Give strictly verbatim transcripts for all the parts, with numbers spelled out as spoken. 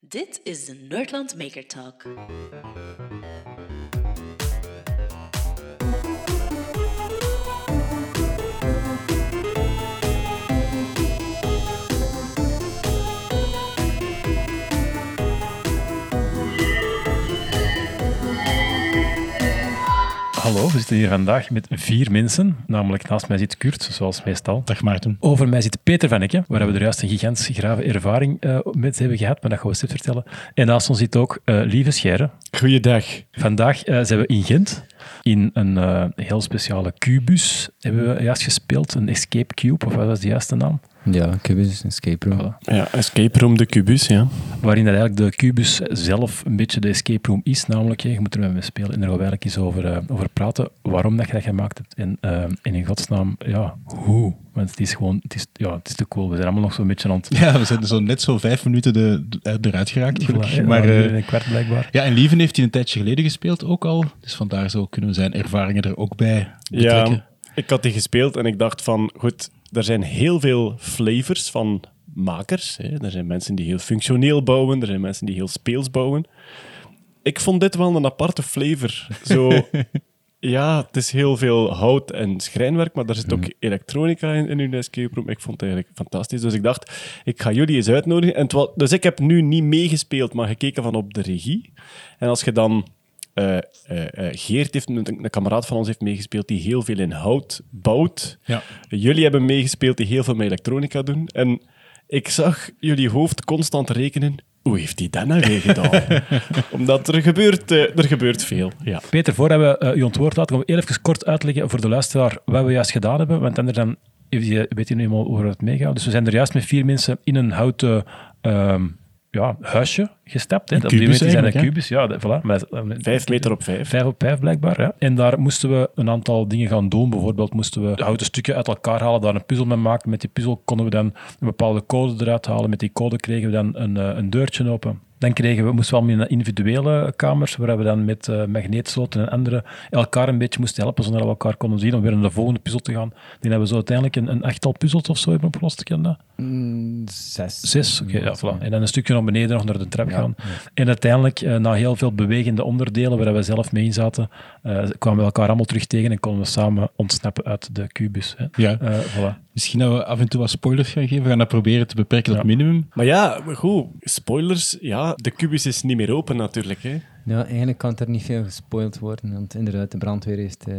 Dit is de Nordland Maker Talk. Hallo, we zitten hier vandaag met vier mensen. Namelijk naast mij zit Kurt, zoals meestal. Dag Maarten. Over mij zit Peter van Ecke, waar we er juist een gigantische grave ervaring uh, met hebben gehad. Maar dat gaan we straks vertellen. En naast ons zit ook uh, Lieve Scheire. Goeiedag. Vandaag uh, zijn we in Gent. In een uh, heel speciale kubus hebben we juist gespeeld. Een Escape Cube, of wat was de juiste naam? Ja, kubus, escape room. Voilà. Ja, escape room, de kubus, ja. Waarin dat eigenlijk de kubus zelf een beetje de escape room is, namelijk, je moet er met me spelen en daar gaan we eigenlijk eens over, uh, over praten, waarom dat je dat gemaakt hebt en, uh, en in godsnaam, ja, hoe? Want het is gewoon, het is, ja, het is te cool, we zijn allemaal nog zo'n beetje aan het... Ja, we zijn zo net zo vijf minuten de, de, eruit geraakt, voilà, maar... maar uh, een kwart blijkbaar. Ja, en Lieven heeft hij een tijdje geleden gespeeld ook al, dus vandaar zo kunnen we zijn ervaringen er ook bij betrekken. Ja, ik had die gespeeld en ik dacht van, goed... Er zijn heel veel flavors van makers. Hè. Er zijn mensen die heel functioneel bouwen. Er zijn mensen die heel speels bouwen. Ik vond dit wel een aparte flavor. Zo, ja, het is heel veel hout en schrijnwerk, maar daar zit ook elektronica in, in hun escape room. Ik vond het eigenlijk fantastisch. Dus ik dacht, ik ga jullie eens uitnodigen. En terwijl, dus ik heb nu niet meegespeeld, maar gekeken van op de regie. En als je dan... Uh, uh, uh, Geert, heeft een, een kameraad van ons, heeft meegespeeld die heel veel in hout bouwt. Ja. Uh, jullie hebben meegespeeld die heel veel met elektronica doen. En ik zag jullie hoofd constant rekenen. Hoe heeft hij dat nou weer gedaan? Omdat er gebeurt, uh, er gebeurt veel. Ja. Peter, voordat we uh, je antwoord laten, gaan we even kort uitleggen voor de luisteraar wat we juist gedaan hebben. Want anders dan weet je nu helemaal over het meegaat. Dus we zijn er juist met vier mensen in een houten... Uh, Ja, huisje gestapt. Hè. Op die moment zijn dat kubus. Ja, voilà. Vijf meter op vijf. Vijf op vijf, blijkbaar. Ja. En daar moesten we een aantal dingen gaan doen. Bijvoorbeeld moesten we houten stukken uit elkaar halen, daar een puzzel mee maken. Met die puzzel konden we dan een bepaalde code eruit halen. Met die code kregen we dan een, een deurtje open. Dan kregen we, moesten we allemaal in individuele kamers, waar we dan met uh, magneetsloten en anderen elkaar een beetje moesten helpen, zonder dat we elkaar konden zien, om weer naar de volgende puzzel te gaan. Die hebben we zo uiteindelijk een, een achttal puzzels of zo hebben opgelost, ken dat? Mm, zes. Zes, oké. Okay, ja, voilà. En dan een stukje naar beneden, nog naar de trap ja, gaan. Ja. En uiteindelijk, uh, na heel veel bewegende onderdelen, waar we zelf mee in zaten, uh, kwamen we elkaar allemaal terug tegen en konden we samen ontsnappen uit de kubus. Hè. Ja. Uh, voilà. Misschien dat we af en toe wat spoilers gaan geven. We gaan dat proberen te beperken tot ja. minimum. Maar ja, goed, spoilers, ja. De kubus is niet meer open natuurlijk. Hè? Ja, eigenlijk kan er niet veel gespoild worden, want inderdaad, de brandweer heeft uh,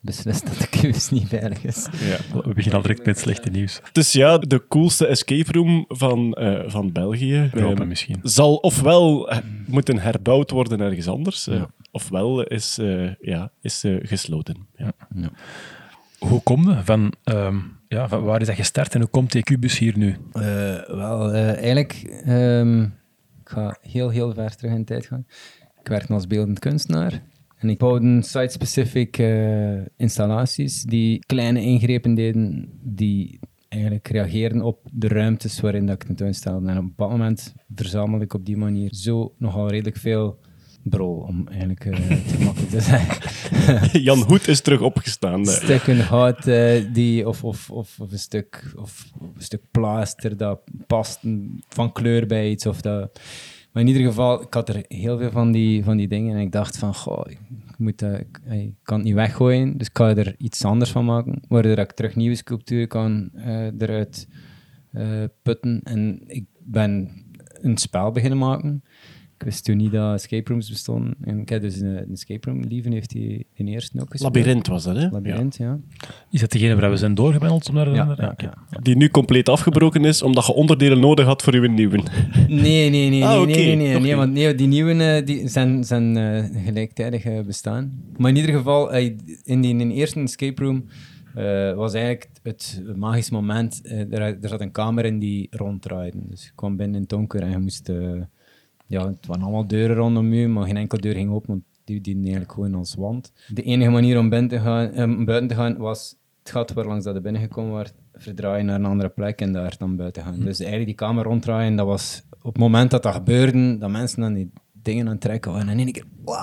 beslist dat de kubus niet veilig is. Ja, we beginnen al direct met slechte nieuws. Dus ja, de coolste escape room van, uh, van België Europa, misschien. Zal ofwel moeten herbouwd worden ergens anders, uh, ja. ofwel is, uh, ja, is uh, gesloten. Ja. Ja. Hoe kom je van... Um Ja, van waar is dat gestart en hoe komt die kubus hier nu? Uh, wel, uh, eigenlijk, um, ik ga heel, heel ver terug in de tijd gaan. Ik werkte als beeldend kunstenaar en ik bouwde site-specific uh, installaties die kleine ingrepen deden die eigenlijk reageren op de ruimtes waarin dat ik tentoonstelde. En op een bepaald moment verzamelde ik op die manier zo nogal redelijk veel... Brol, om eigenlijk uh, te makkelijk te zijn. Jan Hoed is terug opgestaan. Stukken hout uh, die, of, of, of, of, een stuk, of een stuk pleister dat past van kleur bij iets. Of dat. Maar in ieder geval, ik had er heel veel van die, van die dingen en ik dacht van, goh, ik, moet, uh, ik, ik kan het niet weggooien, dus ik ga er iets anders van maken, waardoor ik terug nieuwe sculpturen kan uh, eruit uh, putten. En ik ben een spel beginnen maken. Ik wist toen niet dat escape rooms bestonden. En ik heb dus een, een escape room. Lieven heeft die in eerste ook gespeeld. Labyrinth was dat, hè? Labyrinth, ja. ja. Is dat degene waar we zijn doorgebeld? Om naar de ja, andere? Ja, okay. ja, ja. Die nu compleet afgebroken is, omdat je onderdelen nodig had voor je nieuwe. Nee, nee, nee. Ah, okay. nee, nee, nee, nee, want nee, die nieuwe die zijn, zijn uh, gelijktijdig uh, bestaan. Maar in ieder geval, uh, in die in eerste escape room uh, was eigenlijk het magisch moment. Uh, er, er zat een kamer in die ronddraaide. Dus je kwam binnen in het donker en je moest... Uh, Ja, het waren allemaal deuren rondom u, maar geen enkele deur ging open, want die dienden eigenlijk gewoon als wand. De enige manier om binnen te gaan, eh, buiten te gaan was het gat waar langs dat er binnengekomen werd, verdraaien naar een andere plek en daar dan buiten gaan. Hm. Dus eigenlijk die kamer ronddraaien, dat was op het moment dat dat gebeurde, dat mensen dan die dingen aan het trekken waren. En in één keer wow,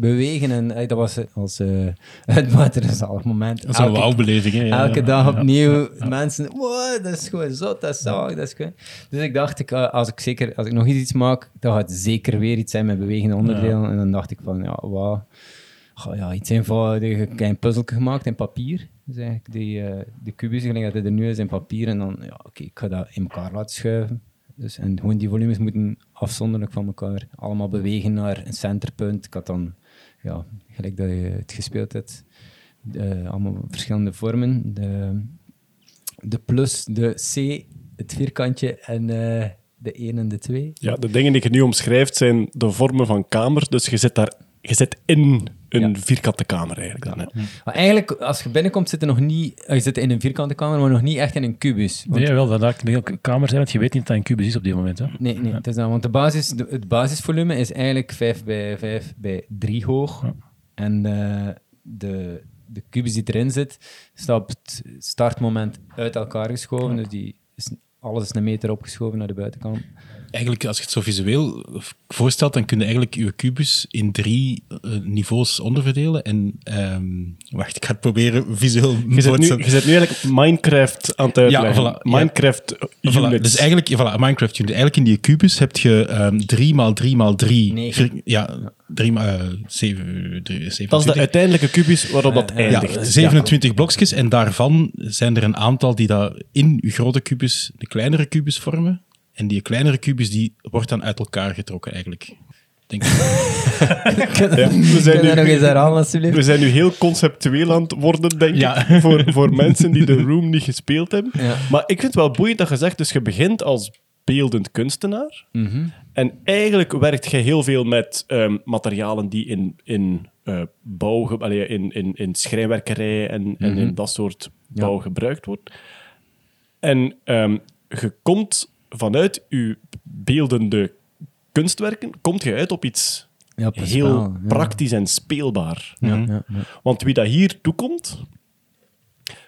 bewegen. En hey, dat was als uh, uitmateriaal moment. Dat is een wauwbeleving. Elke, ja, elke ja, dag ja, opnieuw. Ja, ja. Mensen, wow, dat is gewoon zot, dat is zalig, dat is gewoon... Dus ik dacht, ik, als, ik zeker, als ik nog iets maak, dan gaat het zeker weer iets zijn met bewegende onderdelen. Ja. En dan dacht ik van, ja, wauw. Oh ja, iets eenvoudig, een klein puzzeltje gemaakt in papier. Dus eigenlijk die, uh, de kubus, gelijk dat het er nu is, in papier. En dan, ja, oké, okay, ik ga dat in elkaar laten schuiven. Dus, en gewoon die volumes moeten afzonderlijk van elkaar allemaal bewegen naar een centerpunt. Ik had dan, ja, gelijk dat je het gespeeld hebt, de, allemaal verschillende vormen. De, de plus, de C, het vierkantje en... Uh, de één en de twee. Ja, de dingen die je nu omschrijft zijn de vormen van kamer. Dus je zit, daar, je zit in een ja. vierkante kamer eigenlijk. Dan, hè. Ja. Maar eigenlijk, als je binnenkomt, zit je nog niet... Je zit in een vierkante kamer, maar nog niet echt in een kubus. Want... Nee, wel, dat lijkt een kamer zijn, want je weet niet dat dat een kubus is op dit moment. Hè? Nee, nee ja. het is dan, want de basis, de, het basisvolume is eigenlijk vijf bij vijf bij drie hoog. Ja. En uh, de, de kubus die erin zit, staat op het startmoment uit elkaar geschoven. Ja. Dus die is... Alles is een meter opgeschoven naar de buitenkant. Eigenlijk, als je het zo visueel voorstelt, dan kun je eigenlijk je kubus in drie uh, niveaus onderverdelen. En um, wacht, ik ga het proberen visueel... Je zit nu, je zit nu eigenlijk Minecraft aan het uitleggen. Ja, voilà, Minecraft ja, units. Voilà, dus eigenlijk, voilà, Minecraft unit. Eigenlijk in die kubus heb je um, drie maal drie maal drie... Negen. Ja, drie maal... Uh, zeven, drie, zeven, dat is de uiteindelijke kubus waarop dat uh, eindigt. Ja, zevenentwintig ja. blokjes. En daarvan zijn er een aantal die dat in je grote kubus de kleinere kubus vormen. En die kleinere kubus, die wordt dan uit elkaar getrokken, eigenlijk. Denk ik. ja, we zijn nu, nog eens herhalen, alsjeblieft. We zijn nu heel conceptueel aan het worden, denk ja. ik, voor, voor mensen die de Room niet gespeeld hebben. Ja. Maar ik vind het wel boeiend dat je zegt, dus je begint als beeldend kunstenaar. Mm-hmm. En eigenlijk werkt je heel veel met um, materialen die in, in uh, bouw, allee, in, in, in schrijnwerkerij en, mm-hmm. en in dat soort bouw ja. gebruikt wordt. En um, je komt... Vanuit uw beeldende kunstwerken kom je uit op iets ja, op heel spel, ja. praktisch en speelbaar. Ja, ja, ja. Want wie dat hier toekomt...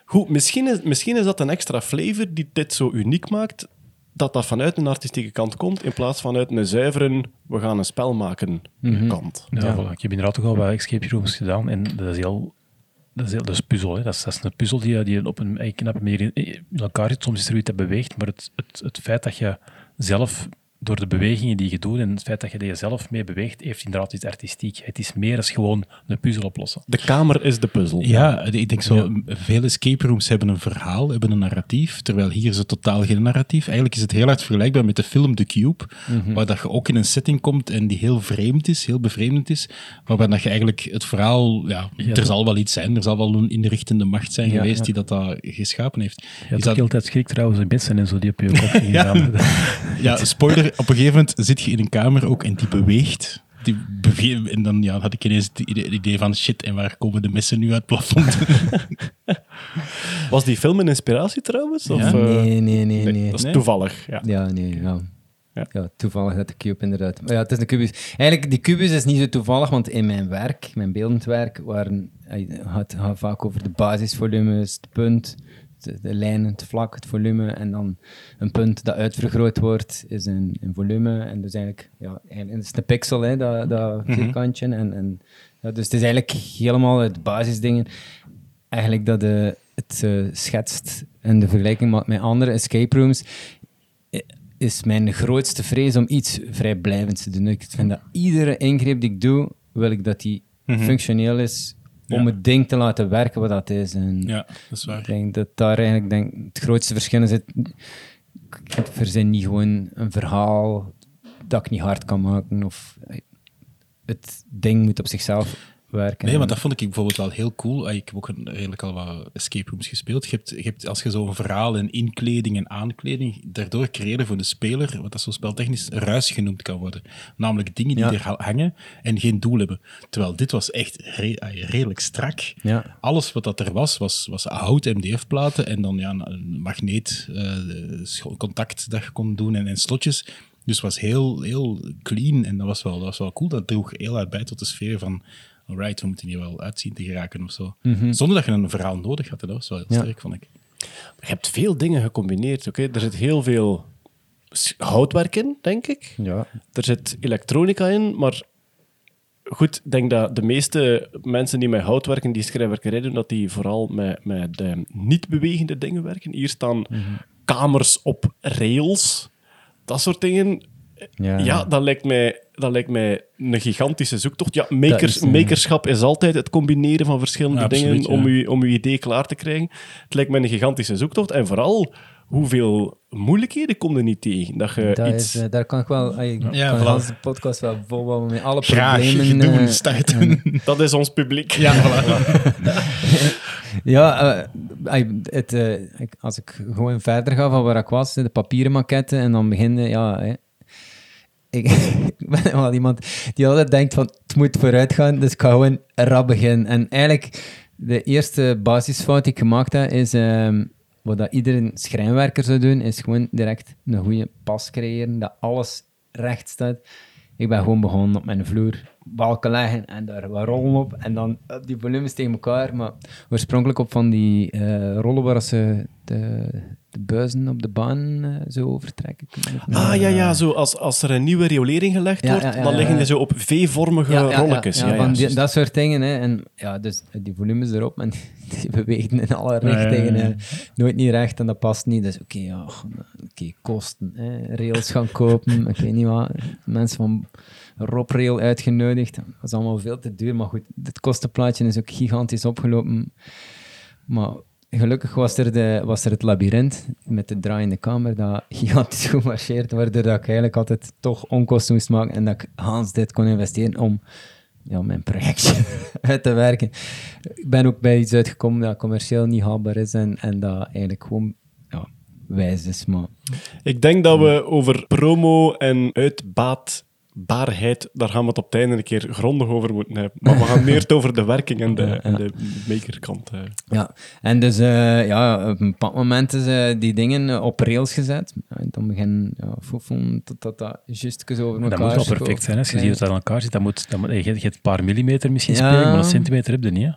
Goed, misschien is, misschien is dat een extra flavor die dit zo uniek maakt, dat dat vanuit een artistieke kant komt, in plaats van uit een zuivere we gaan een spel maken mm-hmm. kant. Ja, ja. Voilà. Ik heb inderdaad ook al bij Escape Rooms gedaan en dat is heel... Dat is, heel, dat is puzzel, hè. Dat is, dat is een puzzel die, die op een knappe manier in elkaar zit. Soms is er iets dat beweegt, maar het, het, het feit dat je zelf, door de bewegingen die je doet en het feit dat je er zelf mee beweegt, heeft inderdaad iets artistiek. Het is meer dan gewoon een puzzel oplossen. De kamer is de puzzel. Ja, ik denk zo, ja. veel escape rooms hebben een verhaal, hebben een narratief, terwijl hier is het totaal geen narratief. Eigenlijk is het heel hard vergelijkbaar met de film The Cube, mm-hmm. waar dat je ook in een setting komt en die heel vreemd is, heel bevreemdend is, waarbij dat je eigenlijk het verhaal, ja, ja, er zal wel iets zijn, er zal wel een inrichtende macht zijn ja, geweest ja. die dat, dat geschapen heeft. Je hebt dat... ook altijd schrik trouwens in mensen en zo, die op je kop gedaan. ja. ja, spoiler. Op een gegeven moment zit je in een kamer ook en die beweegt. Die beweegt en dan ja, had ik ineens het idee van shit, en waar komen de messen nu uit het plafond? Was die film een inspiratie trouwens? Ja. Of, uh... nee, nee, nee, nee, nee. Dat is nee? toevallig. Ja, ja nee, ja. Ja. ja. Toevallig dat de cube inderdaad. Maar ja, het is de kubus. Eigenlijk, die kubus is niet zo toevallig, want in mijn werk, mijn beeldend werk, waren, had, had vaak over de basisvolumes, het punt... De, de lijn, het vlak, het volume en dan een punt dat uitvergroot wordt is een, een volume en dus eigenlijk ja, eigenlijk is het een pixel, hè, dat, dat vierkantje mm-hmm. en, en ja, dus het is eigenlijk helemaal het basisdingen eigenlijk dat de, het uh, schetst en de vergelijking maakt met andere escape rooms is mijn grootste vrees om iets vrijblijvends te doen. Ik vind dat iedere ingreep die ik doe, wil ik dat die mm-hmm. functioneel is om ja. het ding te laten werken wat dat is. En ja, dat is waar. Ik denk dat daar eigenlijk denk, het grootste verschil is. Ik verzin niet gewoon een verhaal dat ik niet hard kan maken. Of het ding moet op zichzelf werken. Nee, maar dat vond ik bijvoorbeeld wel heel cool. Ik heb ook een, redelijk al wat escape rooms gespeeld. Je hebt, je hebt, als je zo'n verhaal en inkleding en aankleding daardoor creëren voor de speler, wat dat zo speltechnisch ruis genoemd kan worden. Namelijk dingen die ja. er hangen en geen doel hebben. Terwijl dit was echt re, redelijk strak. Ja. Alles wat dat er was, was, was hout, M D F-platen en dan ja, een magneetcontact uh, dat je kon doen en, en slotjes. Dus het was heel, heel clean en dat was, wel, dat was wel cool. Dat droeg heel uit bij tot de sfeer van alright, we moeten hier wel uitzien te geraken of zo. Mm-hmm. Zonder dat je een verhaal nodig had. Dat was wel heel sterk, ja. vond ik. Je hebt veel dingen gecombineerd. Oké, okay? Er zit heel veel houtwerk in, denk ik. Ja. Er zit elektronica in, maar goed, ik denk dat de meeste mensen die met hout werken, die schrijfwerkerij doen, dat die vooral met, met de niet bewegende dingen werken. Hier staan mm-hmm. kamers op rails, dat soort dingen. Ja, ja dat, lijkt mij, dat lijkt mij een gigantische zoektocht. Ja, makers, is, makerschap is altijd het combineren van verschillende absoluut, dingen om je ja. om uw idee klaar te krijgen. Het lijkt mij een gigantische zoektocht. En vooral, hoeveel moeilijkheden kom je niet tegen? Dat je dat iets... is, daar kan ik wel... Ik ja, kan voilà. de podcast wel bijvoorbeeld met alle graag problemen... Graag doen, starten. Uh, dat is ons publiek. Ja, voilà. Ja, uh, het, uh, als ik gewoon verder ga van waar ik was, de papieren maquetten, en dan beginnen... Ja, uh, Ik, ik ben wel iemand die altijd denkt van het moet vooruit gaan, dus ik ga gewoon rap beginnen. En eigenlijk de eerste basisfout die ik gemaakt heb is um, wat dat iedere schrijnwerker zou doen, is gewoon direct een goede pas creëren, dat alles recht staat. Ik ben gewoon begonnen op mijn vloer, balken leggen en daar wat rollen op en dan op die volumes tegen elkaar, maar oorspronkelijk op van die uh, rollen waar ze de... de buizen op de baan uh, zo overtrekken. Ah, ja, ja. Zo als, als er een nieuwe riolering gelegd ja, wordt, ja, ja, dan ja, liggen ja. die zo op V-vormige ja, ja, rolletjes. Ja, ja, ja, ja, die, dat soort dingen. Hè. En, ja, dus die volumes erop, en die bewegen in alle richtingen. Ja, ja, ja. Nooit niet recht, en dat past niet. Dus oké, okay, ja, okay, kosten. Hè. Rails gaan kopen, ik weet niet wat. Mensen van Robrail uitgenodigd. Dat is allemaal veel te duur, maar goed. Het kostenplaatje is ook gigantisch opgelopen. Maar... Gelukkig was er, de, was er het labyrint met de draaiende kamer dat gigantisch goed marcheert, waardoor dat ik eigenlijk altijd toch onkosten moest maken en dat ik Hans dit kon investeren om ja, mijn projectje uit te werken. Ik ben ook bij iets uitgekomen dat commercieel niet haalbaar is en, en dat eigenlijk gewoon ja, wijs is. Maar... Ik denk dat we over promo en uitbaat... Baarheid, daar gaan we het op het einde een keer grondig over moeten hebben. Maar we gaan meer over de werking en de, ja, ja. En de makerkant. Ja, en dus uh, ja, op een bepaald moment is uh, die dingen op rails gezet. En dan begin ja, foefelen tot dat juist over elkaar. Dat moet wel perfect zijn, als je ziet dat dat aan elkaar zit. Dat moet, dat moet, je hebt een paar millimeter misschien ja. spelen, maar een centimeter heb je niet, hè?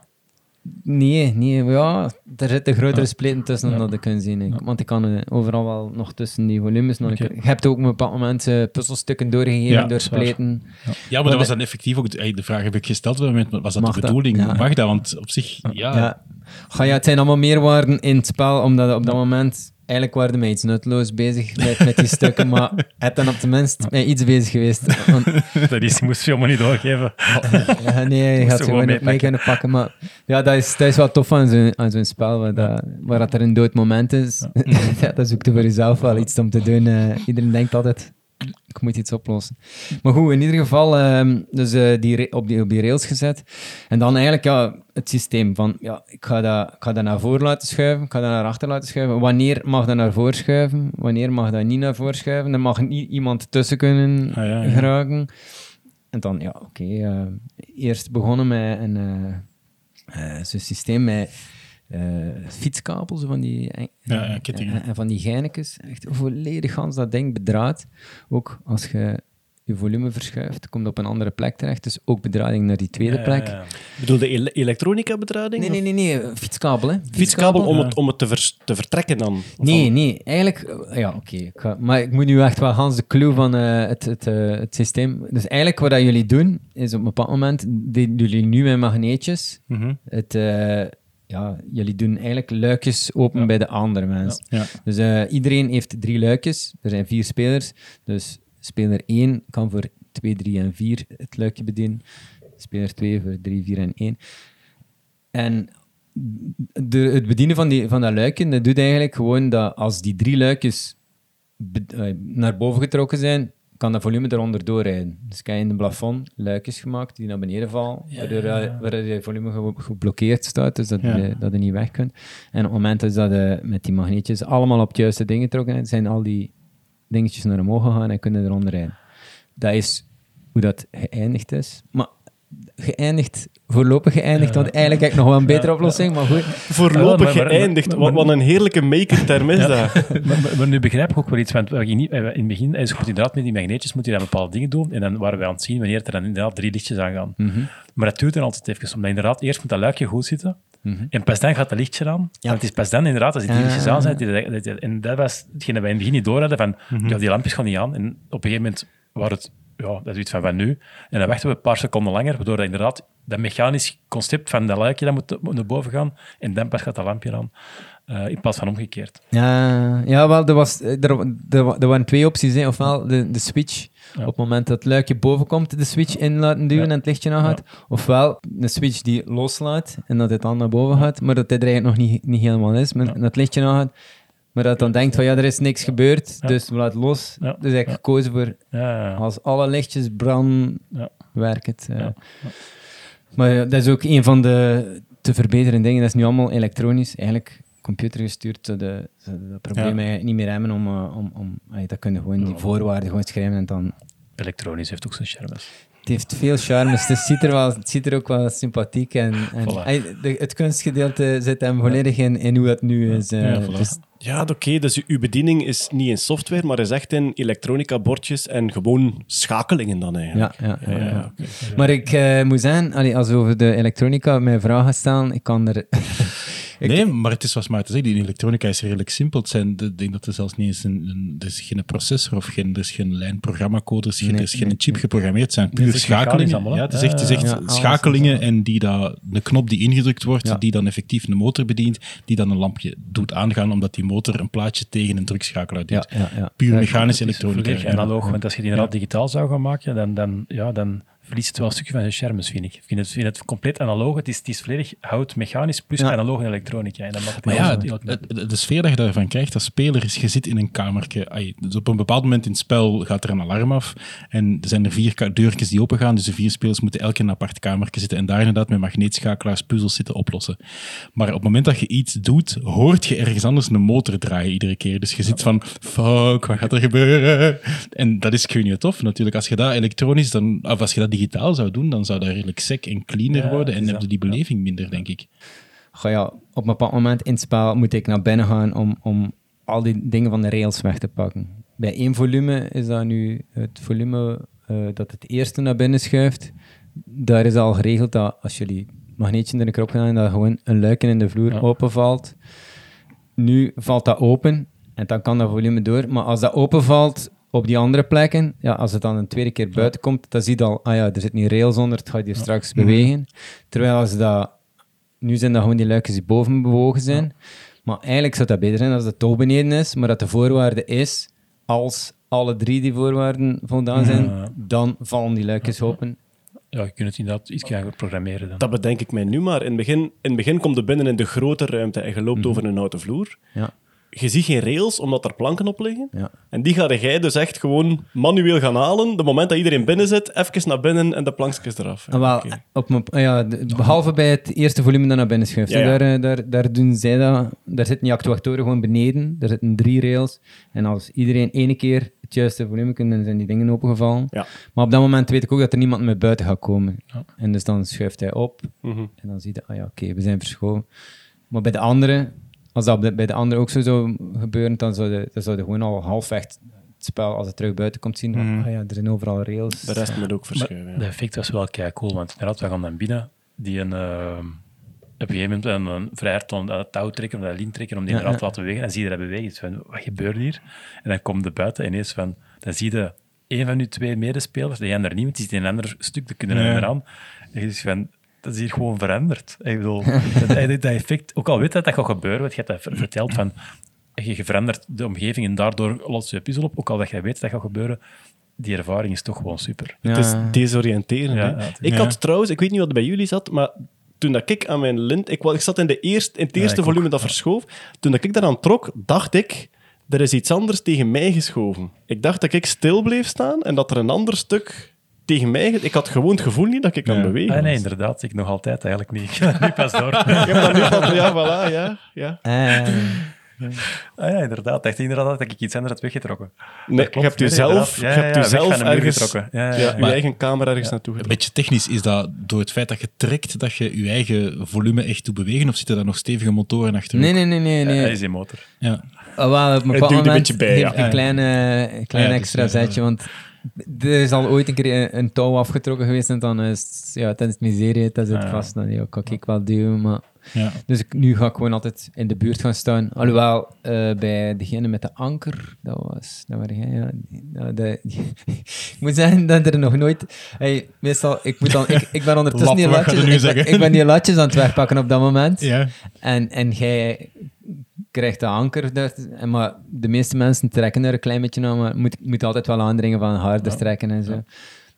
Nee, nee, ja, er zitten grotere ja. spleten tussen ja. dan dat ik kan zien. Ik, ja. Want ik kan uh, overal wel nog tussen die volumes. Okay. Ik, je hebt ook op een bepaald moment uh, puzzelstukken doorgegeven ja, door spleten. Ja, ja maar, maar dat de, was dan effectief ook... De, de vraag heb ik gesteld op dat moment, was dat de bedoeling? Dat, ja. Mag dat? Want op zich, ja... ja. Ga, ja het zijn allemaal meerwaarden in het spel, omdat op dat moment... Eigenlijk waren mij iets nutloos bezig met, met die stukken, maar het dan op het minst met iets bezig geweest. Want... Dat is, moest je helemaal niet doorgeven. Ja, nee, je gaat ze gewoon mee kunnen pakken. Maar ja, dat is, dat is wel tof aan zo'n, aan zo'n spel, waar, dat, waar dat er een dood moment is. Ja. Ja, dat zoekt je voor jezelf wel iets om te doen. Uh, iedereen denkt altijd, ik moet iets oplossen. Maar goed, in ieder geval, um, dus uh, die op, die, op die rails gezet. En dan eigenlijk ja, het systeem van, ja, ik ga, dat, ik ga dat naar voren laten schuiven, ik ga dat naar achter laten schuiven. Wanneer mag dat naar voren schuiven? Wanneer mag dat niet naar voren schuiven? Dan mag niet iemand tussen kunnen ah, ja, ja. geraken. En dan, ja, oké. Okay, uh, eerst begonnen met een uh, uh, zo'n systeem met... Uh, fietskabels van die en ja, ja, uh, uh, van die geinekes. Echt volledig gans dat ding bedraad. Ook als je je volume verschuift, komt op een andere plek terecht. Dus ook bedrading naar die tweede ja, plek. Ja, ja. Bedoel de ele- elektronica bedrading? Nee, nee, nee, nee, fietskabel. Hè. Fietskabel, fietskabel om, ja. het, om het te, vers- te vertrekken dan? Nee, al? nee, eigenlijk... Ja, oké. Okay, maar ik moet nu echt wel gans de clue van uh, het, het, uh, het systeem... Dus eigenlijk wat dat jullie doen, is op een bepaald moment... Die, jullie nu met magneetjes... Mm-hmm. Het... Uh, Ja, jullie doen eigenlijk luikjes open ja. bij de andere mensen. Ja. Ja. Dus uh, iedereen heeft drie luikjes. Er zijn vier spelers. Dus speler één kan voor twee, drie en vier het luikje bedienen. Speler twee voor drie, vier en één. En de, het bedienen van, die, van dat luikje, dat doet eigenlijk gewoon dat als die drie luikjes be, uh, naar boven getrokken zijn, kan dat volume eronder doorrijden. Dus kan je in het plafond luikjes gemaakt die naar beneden vallen, ja, waardoor, ja, ja. waardoor je volume ge- geblokkeerd staat, dus dat, ja. je, dat je niet weg kunt. En op het moment dat je met die magneetjes allemaal op het juiste ding getrokken zijn al die dingetjes naar omhoog gegaan en kunnen eronder rijden. Dat is hoe dat geëindigd is. Maar geëindigd, voorlopig geëindigd, ja. Want eigenlijk heb ik nog wel een betere ja. oplossing, maar goed. Voorlopig ja, maar, maar, geëindigd, maar, maar, wat, wat een heerlijke maker-term is ja. dat. maar, maar, maar nu begrijp ik ook wel iets, want in het begin is goed inderdaad met die magneetjes, moet je dan bepaalde dingen doen, en dan waren wij aan het zien wanneer er dan inderdaad drie lichtjes aan gaan. Mm-hmm. Maar dat duurt dan altijd even, omdat inderdaad eerst moet dat luikje goed zitten, mm-hmm. en pas dan gaat dat lichtje aan. Ja. Want het is pas dan inderdaad, als die ah. lichtjes aan zijn, die, die, en dat was hetgeen dat wij in het begin niet door hadden, van mm-hmm. ja, die lampjes gaan niet aan, en op een gegeven moment waren het ja, dat is iets van, van nu. En dan wachten we een paar seconden langer, waardoor dat inderdaad dat mechanisch concept van dat luikje dat moet, moet naar boven gaan en dan pas gaat dat lampje aan. Uh, in plaats van omgekeerd. Ja, ja wel, er, was, er, er, er waren twee opties. Hè. Ofwel de, de switch, ja. op het moment dat het luikje boven komt, de switch in laten duwen ja. en het lichtje aan gaat. Ja. Ofwel de switch die loslaat en dat het dan naar boven ja. gaat, maar dat dit er eigenlijk nog niet, niet helemaal is. Maar ja. dat het lichtje aan gaat. Maar dat dan denkt van, ja, er is niks gebeurd, ja. dus we laten los. Ja. Dus ik heb gekozen voor, ja, ja. als alle lichtjes branden, ja. werkt het. Ja. Ja. Maar ja, dat is ook een van de te verbeteren dingen. Dat is nu allemaal elektronisch, eigenlijk computergestuurd, zodat ze dat probleem ja. niet meer hebben. Om, om, om, dat kunnen gewoon die voorwaarden gewoon schrijven en dan... Elektronisch heeft ook zijn charmes. Het heeft veel charmes, dus het ziet er, wel, het ziet er ook wel sympathiek. En, en voilà. de, het kunstgedeelte zit hem volledig in, in hoe dat nu is. Ja, ja, voilà. Dus, ja, oké, okay, dus uw bediening is niet in software, maar is echt in elektronica-bordjes en gewoon schakelingen dan eigenlijk. Ja, ja, ja, ja, ja, ja. Okay. Maar ik uh, moet zeggen, allee, als we over de elektronica mijn vragen stellen, ik kan er... ik... Nee, maar het is zoals Maarten zegt, die elektronica is redelijk simpel. Het zijn, ik denk dat er zelfs niet eens een, een... Er is geen processor of geen, er is geen lijn programmacode, er is geen, nee, er is geen nee, chip nee. geprogrammeerd. Het zijn puur nee, het schakelingen. Allemaal, ja, het is echt, het is echt ja, schakelingen alles. En die dat, de knop die ingedrukt wordt, ja. die dan effectief een motor bedient, die dan een lampje doet aangaan, omdat die motor een plaatje tegen een drukschakelaar doet. Ja, ja, ja. Puur mechanisch ja, elektronica. En analoog, want als je die inderdaad ja. digitaal zou gaan maken, dan... dan, ja, dan verliest het wel een stukje van zijn charmes, vind ik. Ik vind het, vind het compleet analoog. Het is, het is volledig hout mechanisch plus ja. analoog en elektronica. En dan mag het maar ja, het, het, de sfeer dat je daarvan krijgt als speler is, je zit in een kamertje. Ai, dus op een bepaald moment in het spel gaat er een alarm af en er zijn er vier ka- deurtjes die opengaan, dus de vier spelers moeten elk in een apart kamertje zitten en daar inderdaad met magneetschakelaars puzzels zitten oplossen. Maar op het moment dat je iets doet, hoort je ergens anders een motor draaien iedere keer. Dus je zit ja. van, fuck, wat gaat er gebeuren? En dat is, ik weet niet, tof natuurlijk. Als je dat elektronisch, dan, of als je dat digitaal zou doen, dan zou dat redelijk sec en cleaner ja, worden en heb je die beleving ja. minder, denk ik. Goh ja, op een bepaald moment in het spel moet ik naar binnen gaan om, om al die dingen van de rails weg te pakken. Bij één volume is dat nu het volume uh, dat het eerste naar binnen schuift. Daar is al geregeld dat als jullie magneetje in de krop gaan, dat gewoon een luikje in de vloer ja. openvalt. Nu valt dat open en dan kan dat volume door, maar als dat openvalt... Op die andere plekken, ja, als het dan een tweede keer buiten komt, dan zie je al, ah ja, er zit een rails onder, het gaat hier ja. straks bewegen. Terwijl als dat, nu zijn dat gewoon die luikjes die boven bewogen zijn. Ja. Maar eigenlijk zou dat beter zijn als het toch beneden is, maar dat de voorwaarde is, als alle drie die voorwaarden voldaan zijn, ja. dan vallen die luikjes open. Ja, je kunt het inderdaad iets gaan programmeren dan. Dat bedenk ik mij nu maar. In het begin, in het begin komt je binnen in de grote ruimte en je loopt mm-hmm. over een houten vloer. Ja. Je ziet geen rails, omdat er planken op liggen. Ja. En die ga jij dus echt gewoon manueel gaan halen. De moment dat iedereen binnen zit, even naar binnen en de plankjes eraf. Ja, wel, okay. op mijn, ja, behalve bij het eerste volume dat naar binnen schuift. Ja, ja. Daar, daar, daar doen zij dat. Daar zitten die actuatoren gewoon beneden. Daar zitten drie rails. En als iedereen één keer het juiste volume kan, dan zijn die dingen opengevallen. Ja. Maar op dat moment weet ik ook dat er niemand meer buiten gaat komen. Ja. En dus dan schuift hij op. Mm-hmm. En dan zie je, ah ja, oké, okay, we zijn verschoven. Maar bij de andere... Als dat bij de anderen ook zo zou gebeuren, dan zouden ze gewoon al halfweg het spel, als het terug buiten komt, zien. Mm. Ah ja, er zijn overal rails. De rest moet ook verschuiven. Ja. De effect was wel kei cool, want inderdaad, we gaan dan binnen die een, uh, op een gegeven moment een vrij hard aan het touw trekken, aan dat lint trekken, om die inderdaad te ja, ja. laten bewegen. En zie je dat bewegen. Van, wat gebeurt hier? En dan komt de buiten ineens van, dan zie je één van uw twee medespelers, die jij er niet, want die zit in een ander stuk, die kunnen er nee. aan. En je zegt van... Dat is hier gewoon veranderd. Ik bedoel, dat, dat effect, ook al weet dat dat gaat gebeuren, want je hebt dat verteld van, je verandert de omgeving en daardoor lost je puzzel op, ook al dat jij weet dat gaat gebeuren, die ervaring is toch gewoon super. Ja. Het is desoriënterend. Ja, ja, ik ja. had trouwens, ik weet niet wat bij jullie zat, maar toen dat ik aan mijn lint, ik, ik zat in, de eerst, in het eerste ja, volume ook, dat ja. verschoof, toen dat ik daaraan trok, dacht ik, er is iets anders tegen mij geschoven. Ik dacht dat ik stil bleef staan en dat er een ander stuk... Tegen mij, ik had gewoon het gevoel niet dat ik kan ja. bewegen. Ah, nee, inderdaad. Ik nog altijd eigenlijk niet. Ik ga nu pas door. Ik heb dat nu pas, ja, voilà, ja. ja. Uh, Nee. Ah, ja, inderdaad. Dacht je inderdaad dat ik iets anders had weggetrokken? Nee, je hebt jezelf nee, ja, ja, ja, zelf ergens ja, ja, ja. Ja, je eigen camera ergens ja. naartoe getrokken. Een beetje technisch is dat door het feit dat je trekt, dat je je eigen volume echt toe bewegen, of zitten daar nog stevige motoren achter? Nee, nee, nee. nee, nee. Ja, hij is in motor. Ja. Oh, wow, op een bepaald moment een beetje bij, ja. een kleine, een klein ja, extra dus, zetje, ja. want... Er is al ooit een keer een, een touw afgetrokken geweest en dan is ja, het is miserie, het zit vast. Dan ja, kan ik wel duwen, maar... Ja. Dus ik, nu ga ik gewoon altijd in de buurt gaan staan. Alhoewel, uh, bij degene met de anker, dat was... Dat waren jij, ja. De, de, ik moet zeggen dat er nog nooit... Hey, meestal, ik, moet dan, ik, ik ben ondertussen die latjes... Ik, ik ben die latjes aan het wegpakken op dat moment. Ja. En, en jij... krijgt de anker, maar de meeste mensen trekken er een klein beetje aan, maar moet, moet altijd wel aandringen van harder trekken en zo. Ja.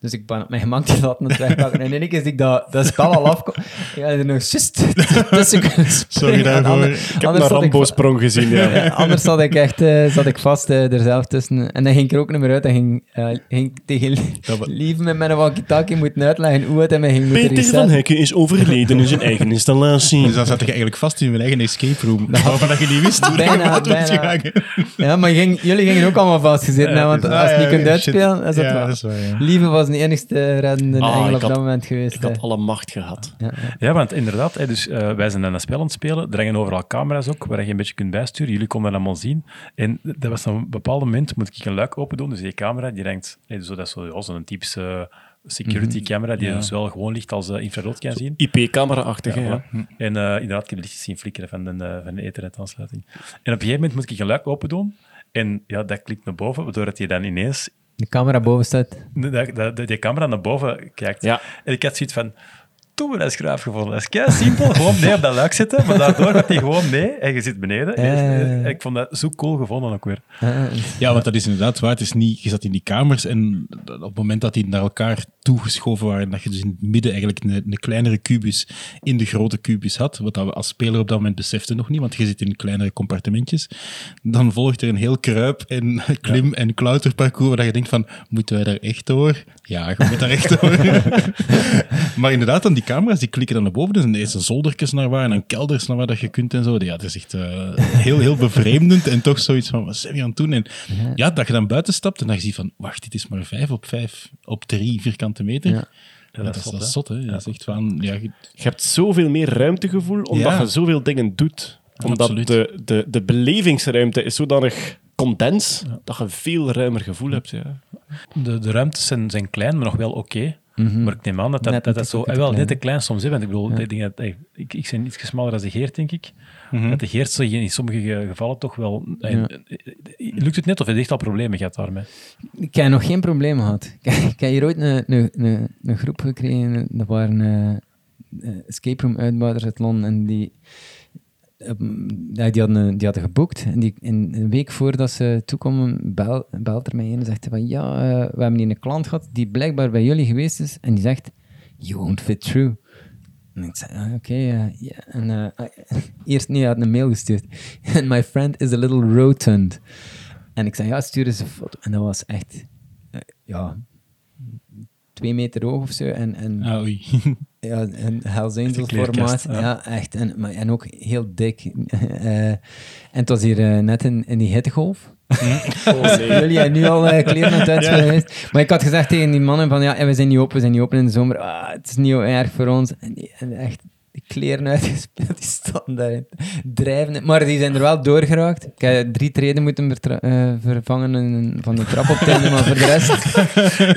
Dus ik ben op mijn gemak te laten het wegpakken. En in één keer zie ik dat, dat spel al afkomt. Ja, er nog just tussen kunnen springen. Sorry daarvoor. Anders, ik heb een Rambo-sprong gezien. Ja. Ja, anders zat ik echt uh, zat ik vast uh, er zelf tussen. En dan ging ik er ook niet meer uit. Dan ging, uh, ging ik tegen Lieve met mijn walkie-talkie moeten uitleggen hoe het en ging moeten resetten. Peter van Ecke is overleden in zijn eigen installatie. Dus dan zat je eigenlijk vast in mijn eigen escape room. Waarvan dat je niet wist hoe bijna, dat bijna. Was ja, maar ging, jullie gingen ook allemaal vastgezeten. Ja, hè, want dus, als je niet ja, kunt uitspelen, is dat ja, wel. Dat is waar, ja. Lieve was de enigste reddende ah, engel op had, dat moment geweest. Ik had alle macht gehad. Ja, ja. ja want inderdaad, hè, dus, uh, wij zijn dan een spel aan het spelen, er hangen overal camera's ook, waar je een beetje kunt bijsturen. Jullie konden dat allemaal zien. En dat was op een bepaald moment, moet ik een luik open doen, dus die camera, die hangt, hè, zo, dat is zo, ja, zo'n typische security camera, die ja. dus wel gewoon licht als uh, infrarood kan zien. I P-camera-achtig, ja, ja. ja. En uh, inderdaad, ik heb lichtjes zien flikkeren van een uh, van de ethernet-aansluiting. En op een gegeven moment moet ik een luik open doen, en ja, dat klikt naar boven, waardoor je dan ineens... De camera boven staat. Die camera naar boven kijkt. Ja. En ik had zoiets van... Toen we dat is graaf gevonden. Dat is kei simpel. Gewoon mee op dat luik zitten. Maar daardoor gaat hij gewoon mee. En je zit beneden. Uh. Ik vond dat zo cool gevonden ook weer. Uh. Ja, want dat is inderdaad waar. Het is niet, je zat in die kamers en op het moment dat die naar elkaar toegeschoven waren, dat je dus in het midden eigenlijk een, een kleinere kubus in de grote kubus had, wat we als speler op dat moment beseften nog niet, want je zit in kleinere compartimentjes. Dan volgt er een heel kruip- en klim- ja. en klauterparcours waar je denkt van, moeten wij daar echt door? Ja, je moet daar echt door. Maar inderdaad, dan die camera's, die klikken dan naar boven. Dus ineens zoldertjes naar waar en dan kelders naar waar dat je kunt en zo. Ja, het is echt uh, heel, heel bevreemdend en toch zoiets van, wat zijn we aan het doen? En ja, dat je dan buiten stapt en dat je ziet van, wacht, dit is maar vijf op vijf op drie vierkante meter. Ja. Ja, dat, dat is zot, dat zot hè? Ja. Dat is echt van, ja, je... je hebt zoveel meer ruimtegevoel, omdat ja. je zoveel dingen doet. Omdat ja, de, de, de belevingsruimte is zodanig condens, ja. dat je een veel ruimer gevoel ja. hebt. Ja. De, de ruimtes zijn, zijn klein, maar nog wel oké. Okay. Mm-hmm. Maar ik neem aan dat dat, net, dat, dat zo... Wel, net te klein soms is, want ik bedoel, ja. ik, denk dat, hey, ik, ik ben iets smaller dan de Geert, denk ik. Mm-hmm. Dat de Geert zo in sommige gevallen toch wel... Ja. En, lukt het net of je echt al problemen gehad daarmee? Ik heb nog geen problemen gehad. Ik, ik heb hier ooit een, een, een, een groep gekregen, dat waren uh, escape room uitbouwers uit Londen en die... Ja, die, hadden, die hadden geboekt. En, die, en een week voordat ze toekomen, bel, belt er mij in en zegt van ja, uh, we hebben hier een klant gehad die blijkbaar bij jullie geweest is. En die zegt, you won't fit through. En ik zei, ah, oké. Okay, uh, yeah. En uh, I, eerst nee, hij had een mail gestuurd. And my friend is a little rotund. En ik zei, ja, stuur eens een foto. En dat was echt, uh, ja, twee meter hoog of zo. En... en ah, oei. Ja, een Hells Angels formaat. Ja. ja, echt. En, maar, en ook heel dik. Uh, en het was hier uh, net in, in die hittegolf. Hm? Oh, nee. Jullie hebben nu al uh, kleren aan het uitspelen ja. geweest. Maar ik had gezegd tegen die mannen van, ja, we zijn niet open, we zijn niet open in de zomer. Ah, het is niet erg voor ons. En, die, en echt, die kleren uitgespeeld, die stonden daarin. Drijven. Maar die zijn er wel doorgeraakt. Ik heb drie treden moeten vertra- uh, vervangen van de trap op het einde, maar voor de rest...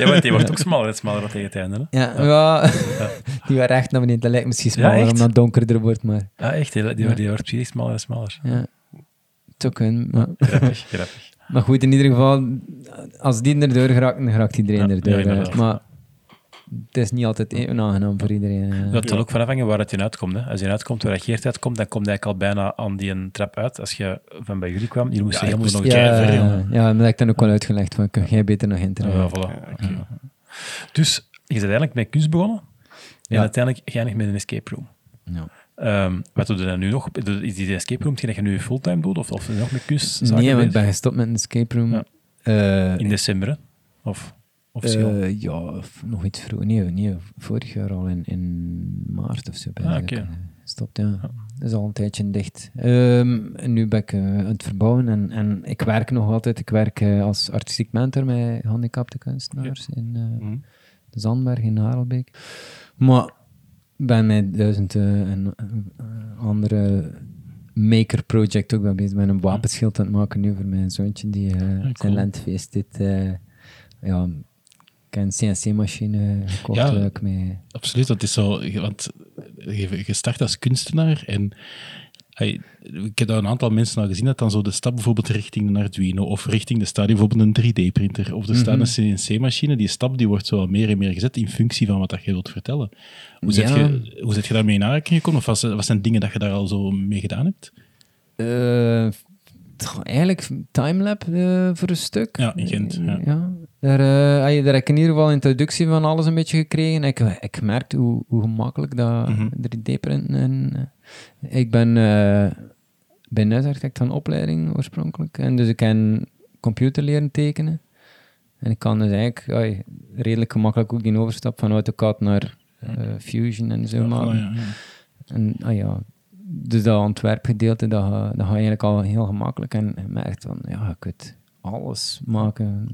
Ja, want die wordt ook smaller en smaller tegen het einde. Hè? Ja, ja. ja. Die waren echt naar beneden. Dat lijkt misschien smaller, ja, omdat het donkerder wordt, maar... Ja, echt. Die, die, die wordt precies smaller en smaller. Ja. Zo kunnen, maar... Grappig, grappig. Maar goed, in ieder geval, als die erdoor geraakt, dan geraakt iedereen ja, erdoor. Ja, maar... Het is niet altijd even aangenaam voor iedereen. Dat ja. zal ook van afhangen waar het in uitkomt. Hè. Als je uitkomt, waar Geert uitkomt, dan komt hij al bijna aan die trap uit. Als je van bij jullie kwam, je moest ja, helemaal nog ja, keihard ja, ja, dat heb ik dan ook wel uitgelegd. Van, kun jij beter nog internet? Ja, voilà. ja, okay. ja. Dus je bent uiteindelijk met kunst begonnen. En ja. uiteindelijk geëindigd met een escape room. Ja. Um, wat doe je dan nu nog? Is die escape room dat je nu fulltime doet? Of, of nog met kunst? Nee, want ik ben gestopt met een escape room. Ja. Uh, in december, hè? Of... Uh, ja, nog iets vroeger. Nee, nee, vorig jaar al in, in maart of zo. Ah, okay. Stopt, ja. ja. Dat is al een tijdje dicht. Um, en nu ben ik uh, aan het verbouwen en, en ik werk nog altijd. Ik werk uh, als artistiek mentor met gehandicapte kunstenaars ja. in uh, mm-hmm. de Zandberg in Harelbeke. Maar ik ben met duizend uh, en, uh, andere maker project ook ben bezig. Ik ben een wapenschild aan het maken nu voor mijn zoontje die uh, ja, cool. zijn lentfeest dit... Uh, ja, een C N C-machine gekocht. Ja, leuk mee. Absoluut, dat is zo. Want je, je start als kunstenaar en hey, ik heb daar een aantal mensen al gezien dat dan zo de stap bijvoorbeeld richting een Arduino of richting de stad bijvoorbeeld een drie D-printer of de mm-hmm. stad een C N C-machine, die stap die wordt zo al meer en meer gezet in functie van wat dat je wilt vertellen. Hoe zet ja. je, hoe zet je daarmee in aanraking gekomen? Of wat zijn dingen dat je daar al zo mee gedaan hebt? Uh, toch, eigenlijk timelapse uh, voor een stuk. Ja, in Gent. Ja. ja. Daar, uh, daar heb ik in ieder geval een introductie van alles een beetje gekregen. Ik, ik merkte hoe, hoe gemakkelijk dat mm-hmm. drie D-printen... En, uh, ik ben uh, huisarchitect van opleiding oorspronkelijk. En dus ik kan computer leren tekenen. En ik kan dus eigenlijk uh, redelijk gemakkelijk ook die overstap van AutoCAD naar uh, Fusion en zo ja, maken. Oh, ja, ja. En uh, ja... Dus dat ontwerpgedeelte, dat, dat ga je eigenlijk al heel gemakkelijk. En je merkt van, ja, je kunt alles maken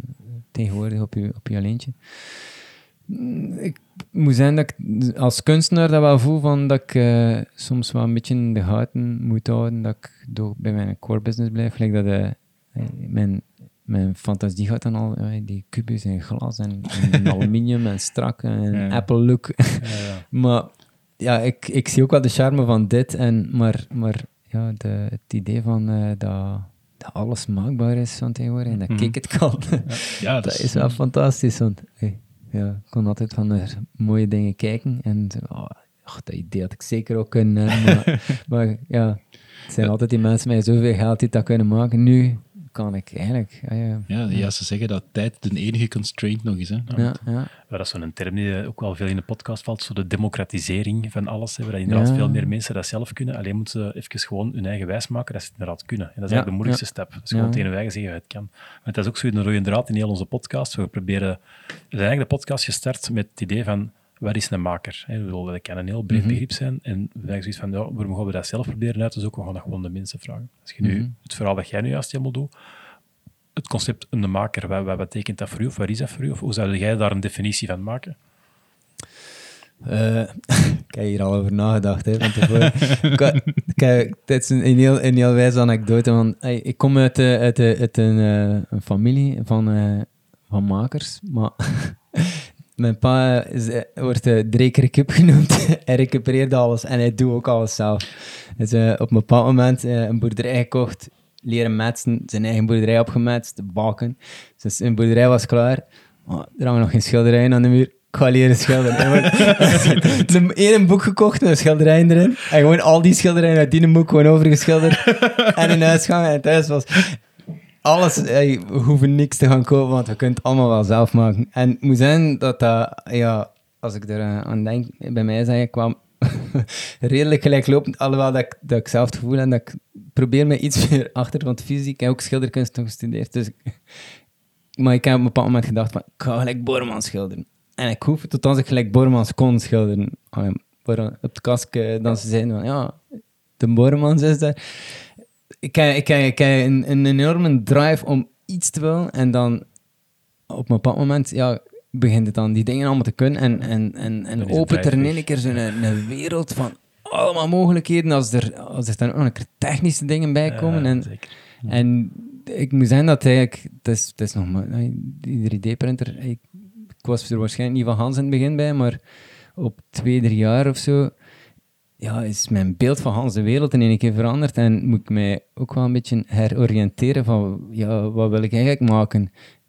tegenwoordig op je, op je leentje. Ik moet zeggen dat ik als kunstenaar dat wel voel van dat ik uh, soms wel een beetje in de gaten moet houden. Dat ik door bij mijn core business blijf. Like dat, uh, mijn, mijn fantasie gaat dan al, uh, die kubus en glas en, en aluminium en strak en ja. Apple look. Ja, ja. maar... Ja, ik, ik zie ook wel de charme van dit, en, maar, maar ja, de, het idee van uh, dat, dat alles maakbaar is van tegenwoordig en dat mm-hmm. ik het kan, ja, ja, dat, dat is wel fantastisch. Want, hey, ja, ik kon altijd van de mooie dingen kijken en oh, oh, dat idee had ik zeker ook kunnen. Maar, maar ja, het zijn ja. altijd die mensen met zoveel geld die dat kunnen maken. Nu kan ik eigenlijk. Ja, ja. Ja, ja, ze zeggen dat tijd de enige constraint nog is. Hè? Ja, ja, ja. Dat is zo'n term die ook wel veel in de podcast valt, zo de democratisering van alles. Hè, waar inderdaad ja. veel meer mensen dat zelf kunnen, alleen moeten ze even gewoon hun eigen wijs maken dat ze het inderdaad kunnen. En dat is ja, eigenlijk de moeilijkste ja. stap. Dat is gewoon ja. tegen hun eigen zeggen, het kan. Want dat is ook zo een rode draad in heel onze podcast. We proberen, we zijn eigenlijk de podcast gestart met het idee van, wat is een maker? Hè? Dat kan een heel breed mm-hmm. begrip zijn. En we zijn zoiets van, ja, waarom gaan we dat zelf proberen uit te zoeken? We gaan dat gewoon de mensen vragen. Als je nu mm-hmm. het verhaal dat jij nu juist helemaal doet, het concept een maker, wat, wat betekent dat voor u? Of wat is dat voor u? Of hoe zou jij daar een definitie van maken? Uh, ik heb hier al over nagedacht. Hè, van tevoren. Kijk, het is een heel, een heel wijze anekdote. Want, hey, ik kom uit, uh, uit, uh, uit een, uh, een familie van, uh, van makers, maar... Mijn pa is, wordt uh, Drake-recup genoemd. Hij recupereerde alles en hij doet ook alles zelf. Dus uh, op een bepaald moment uh, een boerderij gekocht, leren metsen, zijn eigen boerderij opgemetst, de balken. Dus zijn boerderij was klaar. Oh, er hangen nog geen schilderijen aan de muur. Ik ga leren schilderen. Ze hebben één boek gekocht met schilderijen erin. En gewoon al die schilderijen uit die boek gewoon overgeschilderd. En in huis gaan en thuis was... Alles, hey, we hoeven niks te gaan kopen, want we kunnen het allemaal wel zelf maken. En het moet zijn dat dat, ja, als ik er aan denk, bij mij is dat kwam redelijk gelijklopend, alhoewel dat ik, dat ik zelf het gevoel heb dat ik probeer me iets meer achter, want fysiek heb ik ook schilderkunst nog gestudeerd. Dus, maar ik heb op een bepaald moment gedacht, van, ik ga gelijk Bormans schilderen. En ik hoef tot als ik gelijk Bormans kon schilderen. Oh ja, op de kast dan ze zeiden van, ja, de Bormans is daar... Ik heb, ik heb, ik heb een, een enorme drive om iets te willen. En dan, op een bepaald moment, ja, begint het dan die dingen allemaal te kunnen. En, en, en, en opent er in één keer zo'n een wereld van allemaal mogelijkheden. Als er, als er dan ook nog technische dingen bij komen. Ja, en, ja. en ik moet zeggen dat eigenlijk... Het is, het is nog maar... Die drie D-printer... Ik, ik was er waarschijnlijk niet van Hans in het begin bij, maar op twee, drie jaar of zo... Ja, is mijn beeld van Hans de wereld in één keer veranderd en moet ik mij ook wel een beetje heroriënteren van, ja, wat wil ik eigenlijk maken?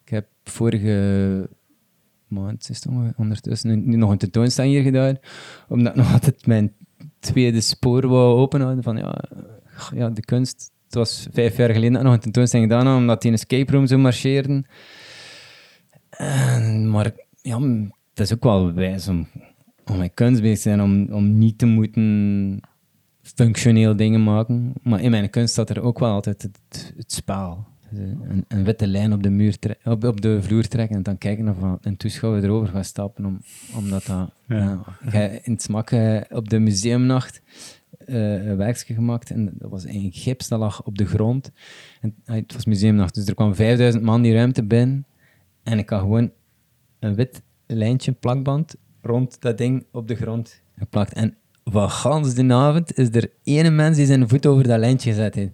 Ik heb vorige maand, is het ondertussen, een, nog een tentoonstelling hier gedaan, omdat ik nog altijd mijn tweede spoor wou openhouden van, ja, ja, de kunst. Het was vijf jaar geleden dat ik nog een tentoonstelling gedaan had, omdat die in escape room zo marcheerden. En, maar, ja, het is ook wel wijs om... om mijn kunst bezig zijn, om, om niet te moeten functioneel dingen maken. Maar in mijn kunst staat er ook wel altijd het, het spel. Dus een, een witte lijn op de, muur tre- op, op de vloer trekken en dan kijken of een toeschouwer erover gaat stappen. Om, omdat dat... Ja. Ja, in het Smak, op de museumnacht, uh, werkje gemaakt en dat was in gips, dat lag op de grond. En, uh, het was museumnacht, dus er kwamen vijfduizend man die ruimte binnen en ik had gewoon een wit lijntje, plakband, rond dat ding op de grond geplakt. En van gans de avond is er ene mens die zijn voet over dat lijntje gezet heeft.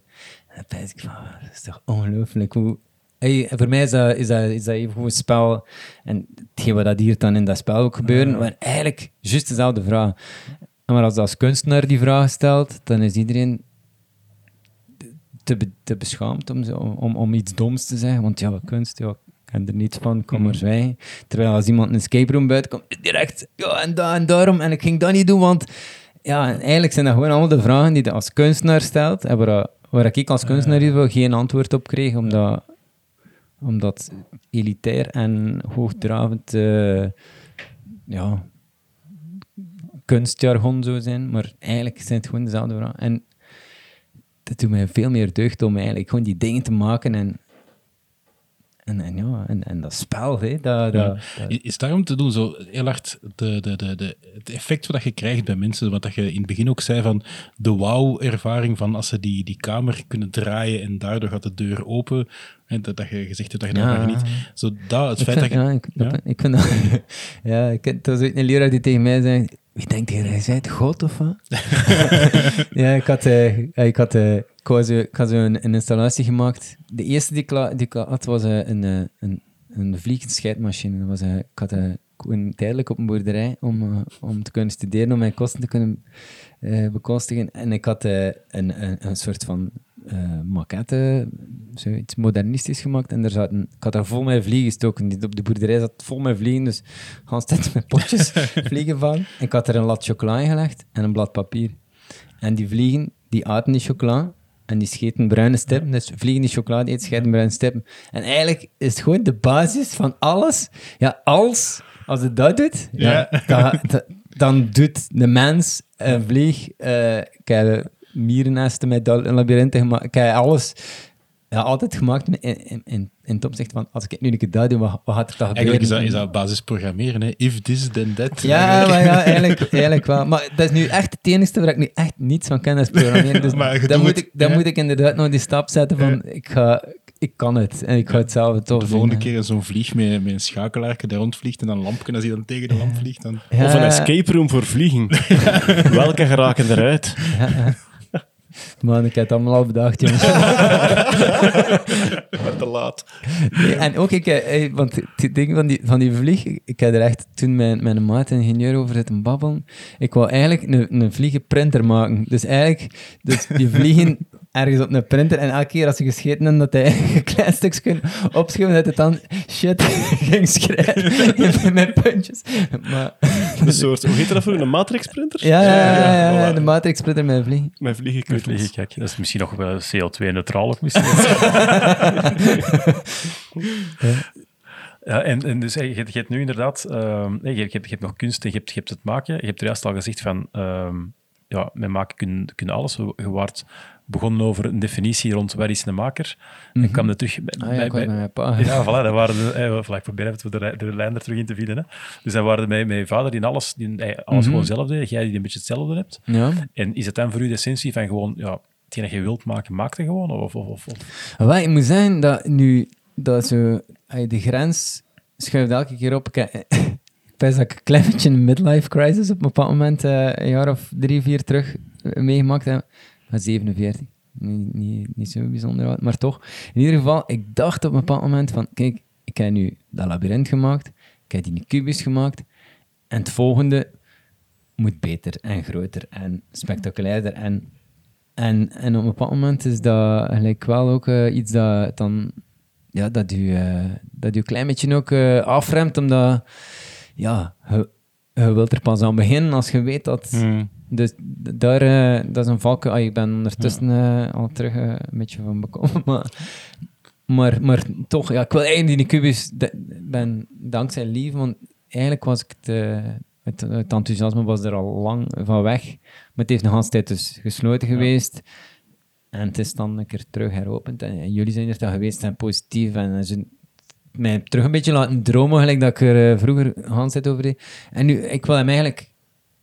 En dan dacht ik van, dat is toch ongelooflijk hoe... Hey, voor mij is dat, is dat, is dat even goed spel. En hetgeen wat hier dan in dat spel ook gebeuren, maar eigenlijk juist dezelfde vraag. Maar als als kunstenaar die vraag stelt, dan is iedereen te, be, te beschaamd om, om, om iets doms te zeggen. Want ja, wat kunst, ja, ik ken er niets van, kom maar zwijgen. Terwijl als iemand een escape room buiten komt, direct, ja, en, da, en daarom, en ik ging dat niet doen, want... Ja, eigenlijk zijn dat gewoon allemaal de vragen die je als kunstenaar stelt, en waar, waar ik als kunstenaar uh, geen antwoord op kreeg, omdat... Omdat elitair en hoogdravend uh, ja, kunstjargon zou zijn, maar eigenlijk zijn het gewoon dezelfde vragen. En dat doet mij veel meer deugd om eigenlijk gewoon die dingen te maken en, en, en, ja, en, en dat spel. Hé, dat, ja. dat, dat... Is daarom te doen, zo heel hard de, de, de, de, het effect wat je krijgt bij mensen, wat je in het begin ook zei van de wauw-ervaring van als ze die, die kamer kunnen draaien en daardoor gaat de deur open. En dat, dat je gezegd hebt dat je ja. dat niet... Zo dat, het ik feit vind, dat je... Ja, ik, ja? Dat, ik vind dat... ja, ik, dat was een leraar die tegen mij zei... Wie denkt je, hij zei God of wat? ja, ik had... Uh, ik had, uh, ik had zo, ik had zo een, een installatie gemaakt. De eerste die ik, la, die ik had, was uh, een, uh, een, een vliegenschietmachine. Was, uh, ik had uh, een tijdelijk op een boerderij om, uh, om te kunnen studeren, om mijn kosten te kunnen uh, bekostigen. En ik had uh, een, een, een soort van... Uh, maquette, zoiets modernistisch gemaakt. En er zaten, ik had daar vol met vliegen gestoken. Op de boerderij zat vol met vliegen, dus gaan steeds met potjes vliegen van. Ik had er een lat chocola in gelegd en een blad papier. En die vliegen, die aten die chocola en die scheten bruine stippen. Dus vliegen die chocola, die eten, scheten bruine stippen. En eigenlijk is het gewoon de basis van alles. Ja, als, als het dat doet, ja. Ja, dat, dat, dan doet de mens een vlieg... Uh, kei, mierennesten met labyrinten gemaakt. Ik heb alles ja, altijd gemaakt in, in, in, in het opzicht van als ik het nu een keer dat doe, wat, wat gaat er dan gebeuren? Eigenlijk is dat, is dat basis programmeren, hè? If this, then that. Ja, maar ja eigenlijk, eigenlijk wel. Maar dat is nu echt het enige waar ik nu echt niets van ken, dat is programmeren. Dus maar dan moet, ik, dan moet ik inderdaad nog die stap zetten van ik ga... Ik kan het en ik ga het zelf toch. De volgende doen, keer zo'n vlieg met, met een schakelaarje daar rondvliegt en dan een lampje, als hij dan tegen de lamp vliegt. Dan... Ja. Of een escape room voor vliegen. Welke geraken eruit? Ja, ja. Man, ik heb het allemaal al bedacht, jongens. Maar te laat. Nee, en ook, ik, hey, want het ding van die, van die vlieg... Ik heb er echt toen mijn, mijn maat en ingenieur over zitten babbelen. Ik wou eigenlijk een, een vliegenprinter maken. Dus eigenlijk, dus die vliegen ergens op een printer. En elke keer als ze gescheten hebben, dat hij een klein stukje opschuiven, dat het dan shit ging schrijven met puntjes. Maar... Een soort, hoe heet dat voor een matrixprinter? Ja, ja, ja, ja, ja, ja voilà. De matrixprinter met vliegen. Met vliegen. Kijk, dat is misschien nog wel C O twee neutraal of misschien. Ja, en, en dus je, je hebt nu inderdaad, uh, je, je, hebt, je hebt nog kunst en je hebt, je hebt het maken. Je hebt er juist al gezegd van, uh, ja, met maken kunnen, kunnen alles. Je waart begonnen over een definitie rond waar is een maker. Mm-hmm. En kwam er terug bij, ah, ja, bij, bij, bij mijn pa. Ja, voilà, dat waren de, eh, voilà, ik probeer even de, de lijn er terug in te vinden. Hè. Dus dan waren mijn, mijn vader die alles, die, alles mm-hmm. gewoon zelf deed, jij die een beetje hetzelfde hebt. Ja. En is het dan voor u de essentie van gewoon, ja, hetgeen dat je wilt maken, maak het gewoon? Of, of, of, of? Wat, ik moet zeggen dat nu, dat zo, de grens schuift elke keer op. Ik best dat ik een klein beetje een midlife crisis op een bepaald moment, een jaar of drie, vier terug, meegemaakt heb. zevenenveertig, niet, niet, niet zo bijzonder, maar toch. In ieder geval, ik dacht op een bepaald moment van, kijk, ik heb nu dat labyrint gemaakt, ik heb die kubus gemaakt, en het volgende moet beter en groter en spectaculairder. En, en, en op een bepaald moment is dat gelijk wel ook uh, iets dat dan, ja, dat u, uh, dat u een klein beetje ook uh, afremt, omdat, ja, je, je wilt er pas aan beginnen als je weet dat... Mm. Dus daar, uh, dat is een valkuil. Ah, ik ben ondertussen uh, al terug uh, een beetje van bekomen. Maar, maar, maar toch, ja, ik wil eigenlijk die kubus... De, ben dankzij Lieve, want eigenlijk was ik... Te, het, het enthousiasme was er al lang van weg. Maar het heeft de hele tijd dus gesloten geweest. Ja. En het is dan een keer terug heropend. En, en jullie zijn er dan geweest en positief. En ze mij terug een beetje laten dromen, gelijk dat ik er uh, vroeger de hele tijd over deed. En nu, ik wil hem eigenlijk...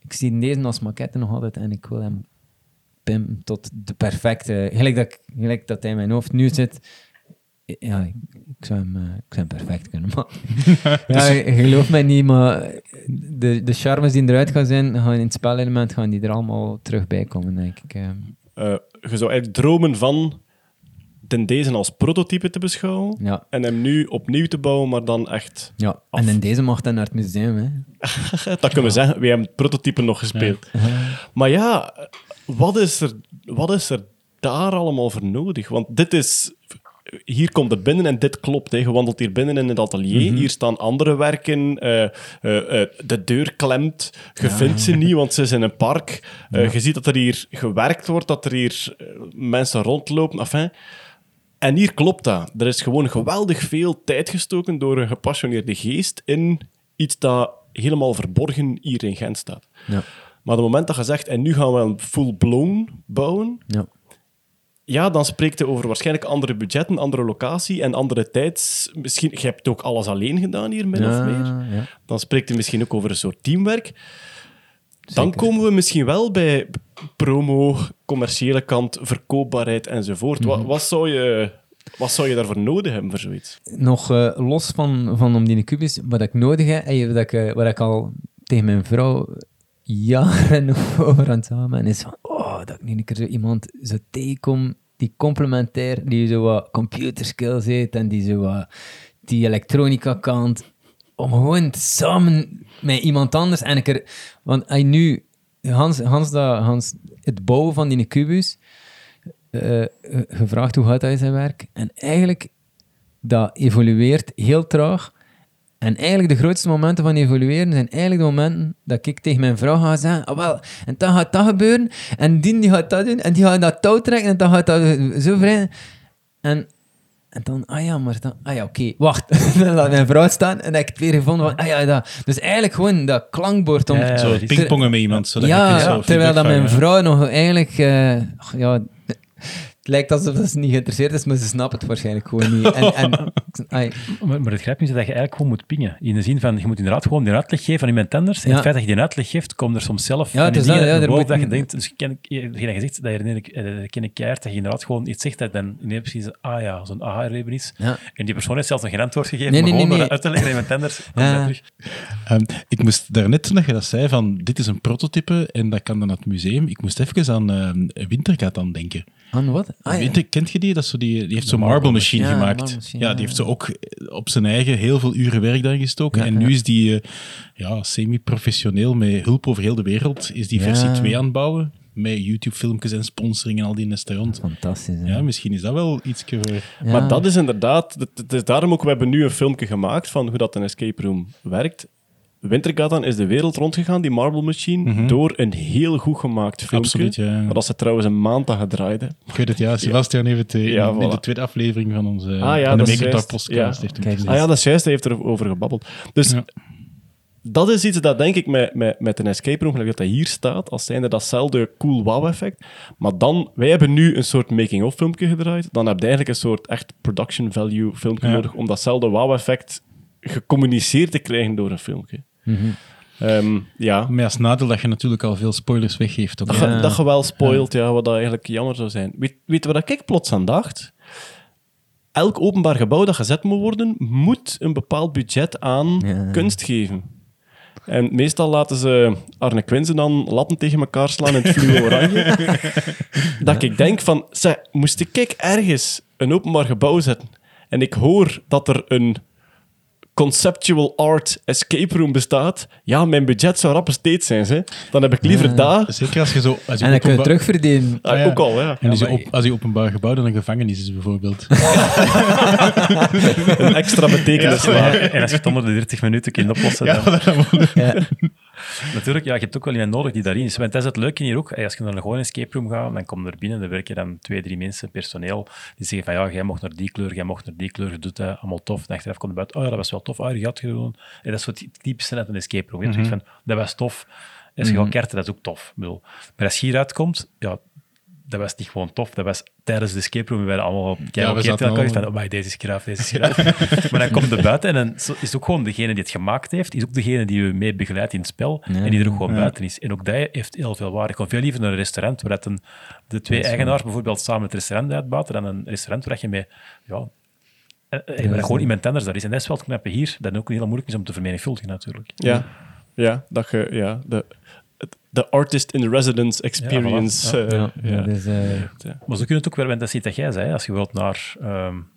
Ik zie deze als maquette nog altijd en ik wil hem pimpen tot de perfecte... Gelijk dat, gelijk dat hij in mijn hoofd nu zit... Ja, ik zou hem, ik zou hem perfect kunnen maken. Ja, geloof mij niet, maar de, de charmes die eruit gaan zijn, gaan in het spelelement gaan die er allemaal terug bij komen, denk ik. Uh, je zou eigenlijk dromen van ten deze als prototype te beschouwen, ja, en hem nu opnieuw te bouwen, maar dan echt ja, af. En in deze mag dan naar het museum. Hè. Dat kunnen we zeggen, we hebben het prototype nog gespeeld. Ja. Maar ja, wat is, er, wat is er daar allemaal voor nodig? Want dit is... Hier komt het binnen en dit klopt. Hè. Je wandelt hier binnen in het atelier. Mm-hmm. Hier staan andere werken. Uh, uh, uh, de deur klemt. Je ja. vindt ze niet, want ze is in een park. Uh, ja. Je ziet dat er hier gewerkt wordt, dat er hier mensen rondlopen. Enfin. En hier klopt dat. Er is gewoon geweldig veel tijd gestoken door een gepassioneerde geest in iets dat helemaal verborgen hier in Gent staat. Ja. Maar op het moment dat je zegt, en nu gaan we een full-blown bouwen... Ja. Ja, dan spreekt hij over waarschijnlijk andere budgetten, andere locatie en andere tijds. Misschien, je hebt ook alles alleen gedaan hier, min ja, of meer. Ja. Dan spreekt hij misschien ook over een soort teamwerk. Zeker. Dan komen we misschien wel bij promo, commerciële kant, verkoopbaarheid enzovoort. Mm-hmm. Wat, wat, zou je, wat zou je daarvoor nodig hebben voor zoiets? Nog uh, los van, van om die kubus, wat ik nodig heb, en wat ik, wat ik al tegen mijn vrouw jaren over aan het samen is van... Oh, dat ik nu een keer zo iemand zo tegenkom die complementair, die zo wat computerskills heeft en die zo wat die elektronica kant, om gewoon samen met iemand anders en een keer, want hij nu Hans, Hans, dat, Hans het bouwen van die kubus uh, gevraagd hoe gaat hij zijn werk en eigenlijk dat evolueert heel traag en eigenlijk de grootste momenten van evolueren zijn eigenlijk de momenten dat ik tegen mijn vrouw ga zeggen, oh wel, en dan gaat dat gebeuren, en die, die gaat dat doen, en die gaat dat touw trekken, en dan gaat dat zo vrij. En, en dan, ah ja, maar dan, ah ja, oké, okay, wacht. Dan laat mijn vrouw staan, en dan heb ik het weer gevonden, van, ah ja, dat. Dus eigenlijk gewoon dat klankbord om... Ja, zo pingpongen met iemand, zodat ja, je ja, terwijl dat mijn vrouw ja. nog eigenlijk... Uh, ja, het lijkt alsof ze niet geïnteresseerd is, maar ze snapt het waarschijnlijk gewoon niet. En, en, maar, maar het grijpt niet dat je eigenlijk gewoon moet pingen. In de zin van, je moet inderdaad gewoon die uitleg geven aan iemand anders. En ja. het feit dat je die uitleg geeft, komt er soms zelf ja, dus dingen ja, boven dat je denkt... Dus ken, je zegt dat je een keihard dat je inderdaad gewoon iets zegt dat dan nee, precies ah ja, zo'n aha-reben is. Ja. En die persoon heeft zelfs nog geen antwoord gegeven, nee, nee, maar gewoon nee, nee. uit te leggen aan iemand anders. Ja. Terug. Um, ik moest daarnet, toen je dat zei, van dit is een prototype en dat kan dan naar het museum. Ik moest even aan uh, Wintergatan denken. Aan wat? Ah, ja. Kent je die? Dat zo die, die heeft zo'n marble machine ja, gemaakt. Marble machine, ja, die ja. heeft zo ook op zijn eigen heel veel uren werk daar gestoken. Ja, en ja. nu is die ja, semi-professioneel met hulp over heel de wereld is die versie ja. twee aan het bouwen. Met YouTube-filmpjes en sponsoring en al die restaurant. Fantastisch. Hè? Ja, misschien is dat wel iets. Voor... Ja. Maar dat is inderdaad... Dat, dat is daarom ook, we hebben nu een filmpje gemaakt van hoe dat een escape room werkt. Wintergatan is de wereld rondgegaan, die marble machine, mm-hmm. door een heel goed gemaakt filmpje. Absoluut, ja. Maar dat ze trouwens een maand aan gedraaid. Ik weet het, ja. Sebastian ja. heeft het in, ja, voilà. in de tweede aflevering van onze ah, ja, van de Maker Talk podcast. Ja. Heeft ah ja, dat is juist. Hij heeft erover gebabbeld. Dus ja. dat is iets dat, denk ik, met, met, met een escape room, gelijk dat dat hier staat, als zijnde datzelfde cool wow-effect. Maar dan, wij hebben nu een soort making-of filmpje gedraaid. Dan heb je eigenlijk een soort echt production value filmpje ja. nodig om datzelfde wow-effect gecommuniceerd te krijgen door een filmpje. Mm-hmm. Um, ja. Maar als nadeel dat je natuurlijk al veel spoilers weggeeft. Ook. Dat, ja. je, dat je wel spoilt, ja. Ja, wat dat eigenlijk jammer zou zijn. Weet, weet je wat ik plots aan dacht? Elk openbaar gebouw dat gezet moet worden, moet een bepaald budget aan ja. kunst geven. En meestal laten ze Arne Quinze dan latten tegen elkaar slaan in het fluo oranje. Dat ja. ik denk van, zeg, moest ik ergens een openbaar gebouw zetten en ik hoor dat er een conceptual art escape room bestaat, ja, mijn budget zou rapper steeds zijn. Hè. Dan heb ik liever ja, daar... Zeker als je zo... Als je en dan openbaar... kun je terugverdienen. Ah, ja. Ook al, ja. En ja, je op, als je openbaar gebouw dan een gevangenis is, bijvoorbeeld. Een extra betekenis. Ja, ja. En als je het onder de dertig minuten kunt oplossen. Ja, dan. Dan. Ja. Natuurlijk, ja, je hebt ook wel iemand nodig die daarin is. Want dat is het leuke hier ook. Als je naar een gewone escape room gaat, dan komen er binnen, dan werken dan twee, drie mensen, personeel, die zeggen van ja, jij mocht naar die kleur, jij mocht naar die kleur, je doet dat, allemaal tof. En achteraf komt er buiten, oh ja, dat was wel tof, ah, je had gedaan. En dat is wat typisch net een escape room. Je mm-hmm. van, dat was tof. En als je mm-hmm. gaat kerten, dat is ook tof. Maar als je hieruit komt, ja, dat was niet gewoon tof. Dat was tijdens de escape room, we werden allemaal keihard ja, elkaar al... van, oh my, deze is graaf, deze is graaf. Maar dan komt er buiten en dan is ook gewoon degene die het gemaakt heeft, is ook degene die je mee begeleidt in het spel ja, en die er ook gewoon ja. buiten is. En ook dat heeft heel veel waarde. Ik kon veel liever naar een restaurant waar dat een, de twee eigenaars bijvoorbeeld samen het restaurant uitbaten dan een restaurant waar je mee... Ja, en, en, en, en gewoon iemand anders daar is. En dat is wel het knappe hier, dat ook heel moeilijk is om te vermenigvuldigen natuurlijk. Ja, ja dat je... Ja, de... de artist-in-residence experience. Ja, voilà. ja, uh, ja. Ja. Ja, dus, uh... ja. Maar ze kunnen het ook wel, want dat ziet dat jij zei, als je wilt naar um,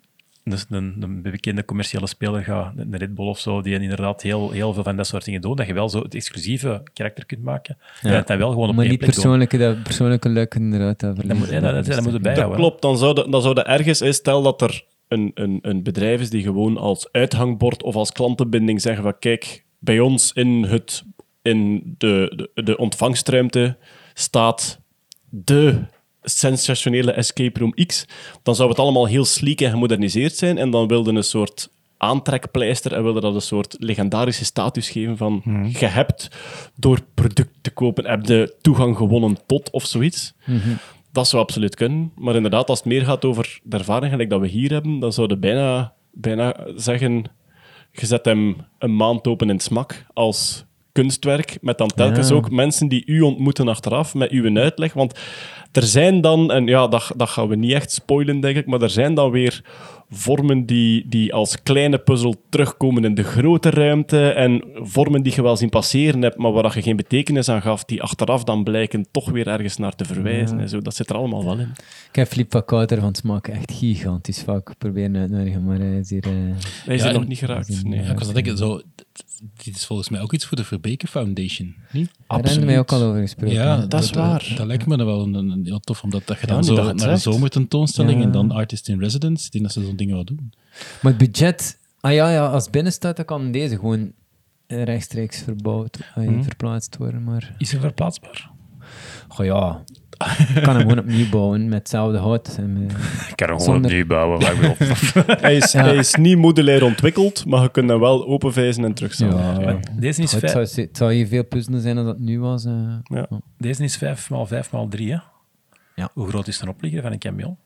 dus een, een bekende commerciële speler gaat, een Red Bull of zo, die inderdaad heel, heel veel van dat soort dingen doet, dat je wel zo het exclusieve karakter kunt maken. Ja. En dat dan wel gewoon op maar één plek persoonlijke, doen. Maar niet persoonlijke leuk inderdaad. Dat, dat, moet, ja, dat, dat, dat moet erbij houden. Dat klopt, dan zou, de, dan zou de ergens is, stel dat er een, een, een bedrijf is die gewoon als uithangbord of als klantenbinding zeggen van kijk, bij ons in het... in de, de, de ontvangstruimte staat de sensationele Escape Room X, dan zou het allemaal heel sleek en gemoderniseerd zijn en dan wilde een soort aantrekpleister en wilde dat een soort legendarische status geven van mm-hmm. je hebt door product te kopen, heb de toegang gewonnen tot of zoiets. Mm-hmm. Dat zou absoluut kunnen, maar inderdaad, als het meer gaat over de ervaring gelijk dat we hier hebben, dan zouden bijna, bijna zeggen, je zet hem een maand open in het smak als... kunstwerk, met dan telkens ja. ook mensen die u ontmoeten achteraf, met uw uitleg. Want er zijn dan, en ja, dat, dat gaan we niet echt spoilen, denk ik, maar er zijn dan weer vormen die, die als kleine puzzel terugkomen in de grote ruimte en vormen die je wel zien passeren hebt, maar waar je geen betekenis aan gaf, die achteraf dan blijken toch weer ergens naar te verwijzen. Ja. En zo. Dat zit er allemaal wel in. Ik heb Filip van Kouter van Smak echt gigantisch vaak proberen uitnodigen, maar hij is hier... Uh... Hij is ja, er nog niet geraakt. Nee. Ja, ik was aan het denken, zo... Dit is volgens mij ook iets voor de Verbeken Foundation, niet? Daar hebben wij ook al over gesproken. Ja, dat, dat is waar. Dat, dat lijkt me dan wel een, een, heel tof, omdat dat je dan ja, zo naar een zomertentoonstelling ja. en dan Artist in Residence, die dat ze zo'n dingen wel doen. Maar het budget... Ah ja, ja als binnenstaat, dan kan deze gewoon rechtstreeks verbouwd, mm-hmm. verplaatst worden, maar... Is het verplaatsbaar? Oh ja... Ik kan hem gewoon opnieuw bouwen, met hetzelfde hout. En, uh, ik kan hem gewoon zonder... opnieuw bouwen, waar ik op. hij, is, ja. hij is niet modulair ontwikkeld, maar je kunt hem wel openvijzen en terugzetten. Ja, ja. Deze is vijf... Het zou, het zou hier veel puzzelen zijn dan dat het nu was. Uh. Ja. Oh. Deze is vijf maal vijf maal drie. Ja. Hoe groot is de opligger van een camion?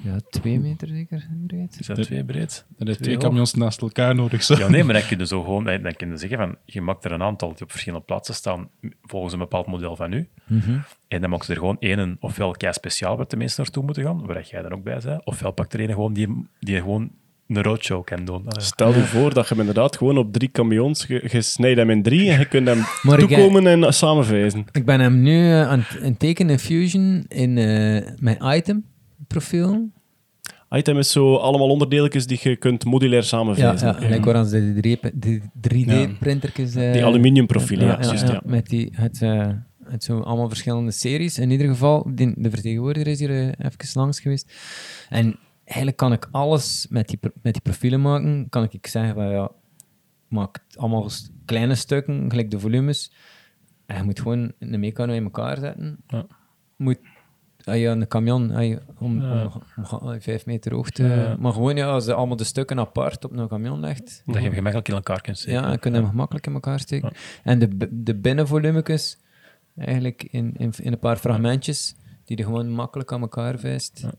Ja, twee meter zeker breed. Is dat twee breed? Dan heb je twee camions naast elkaar nodig. Zo. Ja, nee, maar dan kun je zo gewoon dan kun je zeggen van, je maakt er een aantal die op verschillende plaatsen staan volgens een bepaald model van u. Mm-hmm. En dan maak je er gewoon één, ofwel kei speciaal waar de mensen naartoe moeten gaan, waar jij dan ook bij bent, ofwel pakt er één gewoon die, die gewoon een roadshow kan doen. Stel je voor dat je hem inderdaad gewoon op drie camions, je, je snijdt hem in drie en je kunt hem maar toekomen en samenvijzen. Ik ben hem nu uh, aan het tekenen Fusion in uh, mijn item. Profiel. Item is zo allemaal onderdeeltjes die je kunt modulair samenvijzen. Ja, ja. Like Orans, de, de drie D-printertjes. Ja. Die aluminiumprofielen, ja, ja, ja, ja, ja. Met die, het, uh, het zo allemaal verschillende series. In ieder geval, die, de vertegenwoordiger is hier uh, even langs geweest. En eigenlijk kan ik alles met die, met die profielen maken. Kan ik zeggen van ja, maak allemaal kleine stukken, gelijk de volumes. En je moet gewoon een mecano in elkaar zetten. Ja. Moet Ah ja, een camion ah, om, ja. om, om, om vijf meter hoog te... Ja. Maar gewoon, ja, als je allemaal de stukken apart op een camion legt... Dat je hem gemakkelijk in elkaar kunt steken. Ja, je kunt hem gemakkelijk in elkaar steken. Ja. En de, de binnenvolumekes, eigenlijk in, in, in een paar fragmentjes, die je gewoon makkelijk aan elkaar vijst. Ja.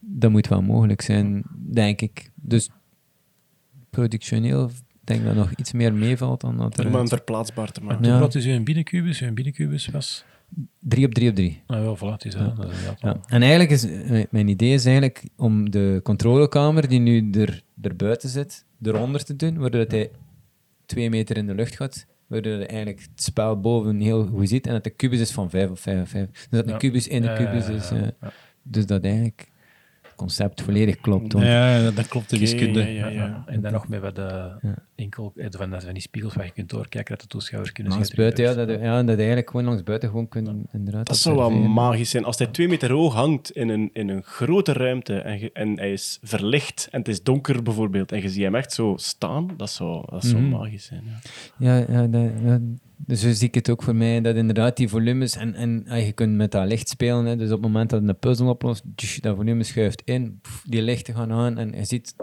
Dat moet wel mogelijk zijn, denk ik. Dus productioneel... Ik denk dat nog iets meer meevalt dan dat er... Om hem verplaatsbaar te maken. Hoe groot is uw binnencubus? Uw binnencubus was... drie op drie op drie. Ah, wel, voilà, is, ja. Dat is ja. En eigenlijk is... Mijn idee is eigenlijk om de controlekamer die nu er, er buiten zit, eronder te doen, waardoor dat hij twee meter in de lucht gaat, waardoor hij eigenlijk het spel boven heel goed ziet en dat de kubus is van vijf op vijf op vijf. Dus dat de ja. kubus in de kubus is. Ja, ja, ja, ja. Dus dat eigenlijk... concept volledig klopt. Want... Ja, dat, dat klopt, de wiskunde. Okay, ja, ja, ja. En dan nog met wat de ja. enkel, van, van die spiegels waar je kunt doorkijken, dat de toeschouwers kunnen langs zien. Buiten, ja, dat, ja, dat je eigenlijk gewoon langs buiten gewoon kunnen inderdaad. Dat zou wel magisch zijn. Als hij twee meter hoog hangt in een, in een grote ruimte en, ge, en hij is verlicht en het is donker bijvoorbeeld en je ziet hem echt zo staan, dat zou, dat zou mm. magisch zijn. Ja, ja, ja, dat, ja. Dus zo zie ik het ook voor mij, dat inderdaad die volumes... En, en ja, je kunt met dat licht spelen, hè, dus op het moment dat je een puzzel oplost, tsch, dat volume schuift in, pff, die lichten gaan aan en je ziet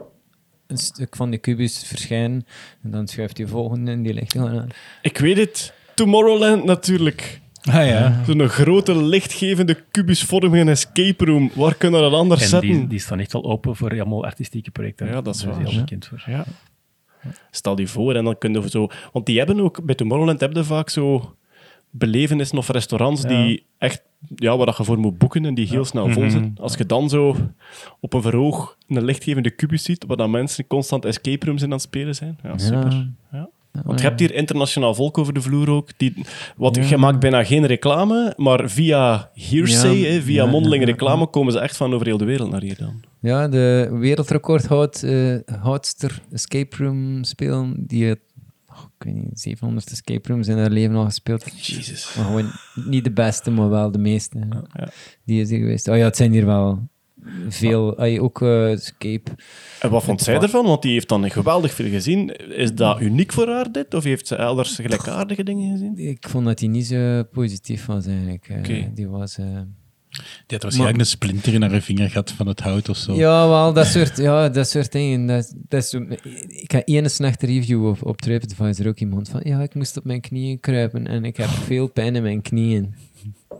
een stuk van de kubus verschijnen en dan schuift die volgende en die lichten gaan aan. Ik weet het, Tomorrowland natuurlijk. Ah, ja. Zo'n grote, lichtgevende, kubusvormige escape room. Waar kunnen we dat anders en zetten? Die, die staan echt al open voor allemaal artistieke projecten. Ja, dat is waar. Daar is heel bekend voor. Ja. Stel je voor, en dan kunnen we zo... Want die hebben ook, bij Tomorrowland hebben je vaak zo belevenissen of restaurants ja. die echt, ja, waar je voor moet boeken en die heel ja. snel vol zijn. Mm-hmm. Als je dan zo op een verhoog een lichtgevende kubus ziet, waar dan mensen constant escape rooms in aan het spelen zijn. Ja, super. Ja. Want je hebt hier internationaal volk over de vloer ook. Die, wat, ja. Je maakt bijna geen reclame, maar via hearsay, ja. he, via ja, mondelinge ja, ja. reclame, komen ze echt van over heel de wereld naar hier dan. Ja, de wereldrecordhoudster uh, escape room spelen, die het, oh, ik weet niet, zevenhonderd escape rooms in haar leven al gespeeld. Jezus. Maar gewoon niet de beste, maar wel de meeste. Ja, ja. Die is hier geweest. Oh ja, het zijn hier wel... Veel, ah. ook uh, escape. En wat vond zij ervan? Want die heeft dan geweldig veel gezien. Is dat uniek voor haar, dit? Of heeft ze elders gelijkaardige dingen gezien? Ik vond dat die niet zo positief was, eigenlijk. Okay. Die was... Uh... Die had waarschijnlijk maar... een splinter in haar vinger gehad van het hout of zo. Ja, wel, dat soort, ja, dat soort dingen. Dat, dat is, ik had één slechte review op, op TripAdvisor ook iemand van... Ja, ik moest op mijn knieën kruipen en ik heb veel pijn in mijn knieën.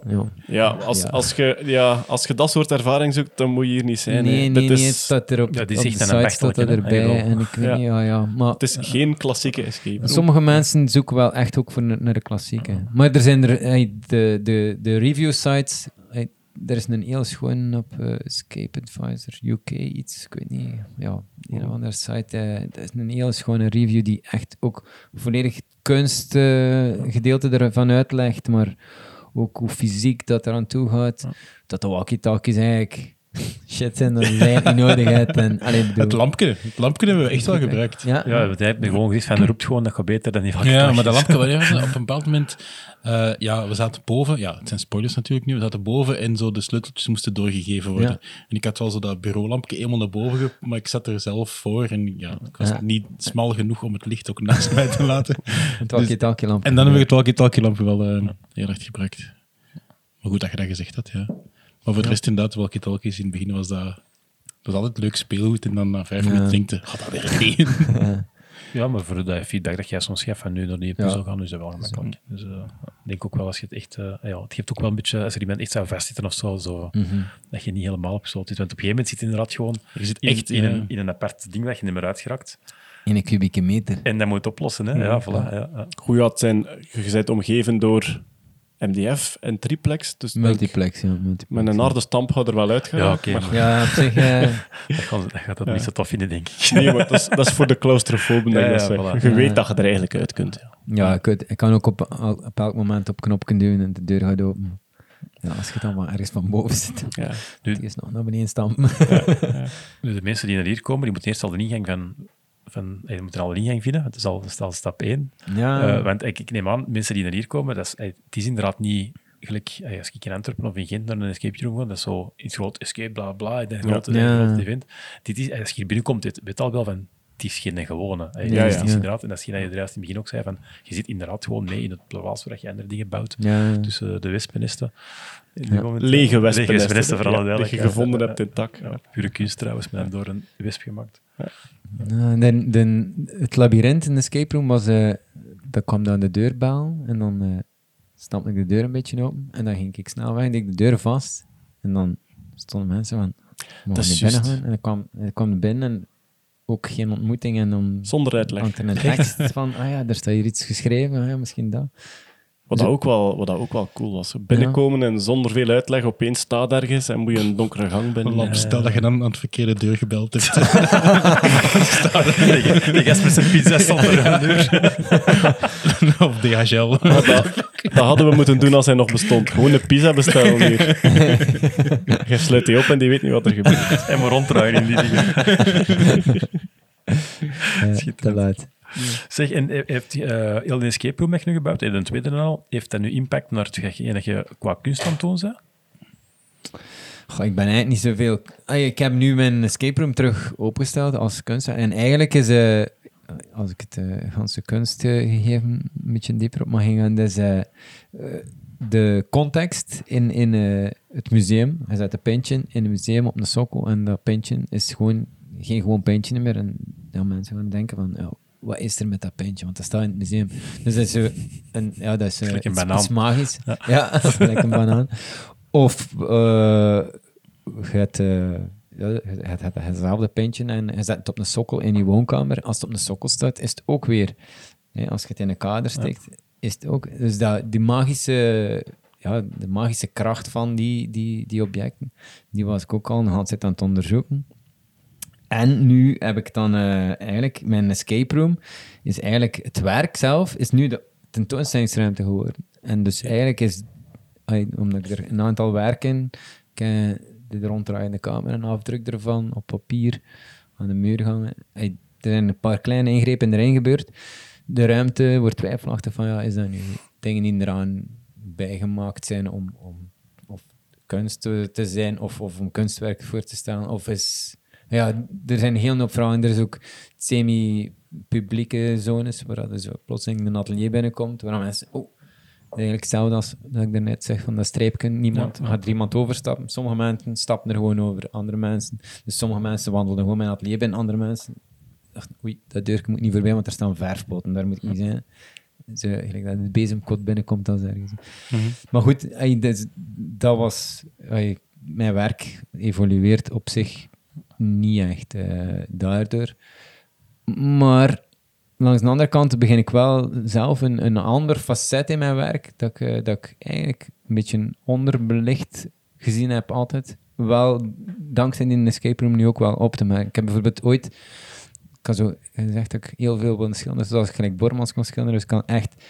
Ja, ja, als, ja. Als je, ja, als je dat soort ervaring zoekt, dan moet je hier niet zijn. Nee, nee, dat nee, is... staat er op, ja, die op de site staat dat erbij. En, en ik weet ja. niet, ja, ja. Maar, het is geen klassieke escape room. Sommige mensen zoeken wel echt ook voor naar de klassieke. Maar er zijn er, de, de, de review sites... Er is een heel schoon op uh, Escape Advisor U K, iets, ik weet niet. Ja, een of andere site. Er uh, is een heel schone review die echt ook volledig kunstgedeelte uh, ervan uitlegt, maar ook hoe fysiek dat eraan toe gaat. Ja. Dat de walkie-talkies eigenlijk shit zijn dat je niet nodig hebt. En, allee, het lampje, het lampje hebben we echt wel gebruikt. Ja, ja, want hij heeft me gewoon gezegd van, roept gewoon dat je beter dan die walkie-talkies. Ja, maar dat lampje, wel op een bepaald moment... Uh, ja, we zaten boven, ja, het zijn spoilers natuurlijk nu, we zaten boven en zo de sleuteltjes moesten doorgegeven worden. Ja. En ik had wel zo dat bureaulampje eenmaal naar boven, ge- maar ik zat er zelf voor en ja, ik was ja. niet smal genoeg om het licht ook naast mij te laten. Het walkie-talkie lampje. En dan heb ik het walkie-talkie lampje wel uh, heel hard gebruikt. Maar goed dat je dat gezegd had, ja. Maar voor ja. de rest inderdaad, walkie-talkies in het begin was dat, dat was altijd leuk speelgoed en dan na vijf ja. minuten denk je, oh, dat werkt niet. Ja. Ja, maar voor de feedback dat jij soms geeft van nu naar die persoon ja. gaan, is dat wel gemakkelijk. Dus ik uh, denk ook wel, als je het echt... Uh, ja, het geeft ook wel een beetje... Als er iemand echt zou vastzitten of zo, zo mm-hmm. dat je niet helemaal op slot zit. Want op een gegeven moment zit je inderdaad gewoon... Je zit echt in, in, in, een, in een apart ding dat je niet meer uitgeraakt. In een kubieke meter. En dat moet het oplossen, hè. Ja, ja, voilà. Ja. Ja, ja. Goed, ja, het zijn... Je bent omgeven door... M D F en triplex. Dus multiplex, ja. Multiplex, met een harde stamp gaat er wel uitgaan. Ja, oké. Okay, maar... Ja, op zich... Uh... dat gaat, dat gaat dat ja. niet zo tof vinden, denk ik. Nee, maar dat is, dat is voor de claustrofoben. Ja, ja, voilà. Je ja. weet dat je er eigenlijk uit kunt. Ja, ja ik, weet, ik kan ook op, op elk moment op knopje duwen en de deur gaat open. Ja, als je dan maar ergens van boven zit. Ja. Nu, is nog naar beneden stampen. Ja, ja. De mensen die naar hier komen, die moeten eerst al de ingang van... Van, je moet er al een ingang vinden, het is al, al stap één. Ja. Uh, want ik, ik neem aan, mensen die naar hier komen, dat is, het is inderdaad niet gelijk als ik in Antwerpen of in Gent naar een escape room ga, dat is zo iets groot escape, bla bla, en een grote ja. event. Dit is, als je hier binnenkomt, weet je al wel van, het is geen gewone. Uh, ja, is, ja. Is inderdaad, en dat is geen dat je er juist in het begin ook zei, van, je zit inderdaad gewoon mee in het plaats waar je andere dingen bouwt, ja. tussen de wespennesten. Ja. Moment, lege wespennesten, voor alle duidelijkheid. Dat je gevonden hebt in tak. Ja, pure kunst trouwens, maar door een wesp gemaakt. Ja. Uh, de, de, het labyrint in de escape room was... Uh, dat kwam dan de deurbel en dan uh, stampte ik de deur een beetje open en dan ging ik snel weg en deed ik de deur vast en dan stonden mensen van... Dat is juist. En dan kwam, kwam er binnen en ook geen ontmoeting en dan... Zonder uitleg. Hangt er een tekst van, ah ja, er staat hier iets geschreven, ah ja, misschien dat. Wat dat, ook wel, wat dat ook wel cool was. Binnenkomen ja. en zonder veel uitleg opeens staat ergens en moet je een donkere gang binnen. Lamp, stel dat je dan aan het verkeerde deur gebeld hebt. De gast met zijn pizza stond er aan de deur. Of D H L. Dat, dat hadden we moeten doen als hij nog bestond. Gewoon een pizza bestellen hier. Je sluit die op en die weet niet wat er gebeurt. En we ronddraaien in die dingen. Ja, te laat. Ja. Zeg, en heeft uh, heel de escape room echt nu gebouwd, en een tweede al, heeft dat nu impact naar hetgeen dat je qua kunst aan toon bent? Goh, ik ben eigenlijk niet zoveel... Ay, ik heb nu mijn escape room terug opengesteld als kunst. En eigenlijk is, uh, als ik het uh, ganse kunstgegeven uh, een beetje dieper op mag gaan, dus uh, de context in, in uh, het museum. Hij zet een pintje in het museum op een sokkel en dat pintje is gewoon geen gewoon pintje meer. En ja, mensen gaan denken van... Oh, wat is er met dat pintje? Want dat staat in het museum. Dus dat is zo een, ja, dat is uh, iets, iets magisch. Ja, ja lekker een banaan. Of uh, je hebt uh, ja, hetzelfde pintje en je zet het op een sokkel in je woonkamer. Als het op een sokkel staat, is het ook weer. Hè, als je het in een kader steekt, ja. is het ook. Dus dat, die magische... Ja, de magische kracht van die, die, die objecten, die was ik ook al een hele tijd aan het onderzoeken. En nu heb ik dan uh, eigenlijk, mijn escape room is eigenlijk, het werk zelf is nu de tentoonstellingsruimte geworden. En dus eigenlijk is, omdat ik er een aantal werken, ik heb de ronddraaiende camera, een afdruk ervan, op papier, aan de muur hangen. Er zijn een paar kleine ingrepen erin gebeurd. De ruimte wordt twijfelachtig van, ja, is dat nu dingen die eraan... bijgemaakt zijn om, om of kunst te zijn of, of om kunstwerk voor te stellen. Of is, ja, er zijn heel veel vragen. Er is ook semi-publieke zones waar dus plotseling een atelier binnenkomt, waar mensen... Oh, eigenlijk hetzelfde als dat ik daarnet zeg, van dat streepje. Niemand ja. gaat er iemand overstappen. Sommige mensen stappen er gewoon over, andere mensen. Dus sommige mensen wandelden gewoon mijn atelier binnen, andere mensen dachten, oei, dat deurtje moet niet voorbij, want er staan verfpoten, daar moet ik niet zijn. Zo, eigenlijk dat het bezemkot binnenkomt als ergens. Mm-hmm. Maar goed, dat was... Mijn werk evolueert op zich niet echt eh, daardoor. Maar langs de andere kant begin ik wel zelf een, een ander facet in mijn werk dat ik, dat ik eigenlijk een beetje onderbelicht gezien heb altijd. Wel, dankzij die escape room nu ook wel op te maken. Ik heb bijvoorbeeld ooit... Ik kan zo gezegd dat ik heel veel wil schilderen, zoals ik gelijk Bormans kon schilderen. Dus ik kan echt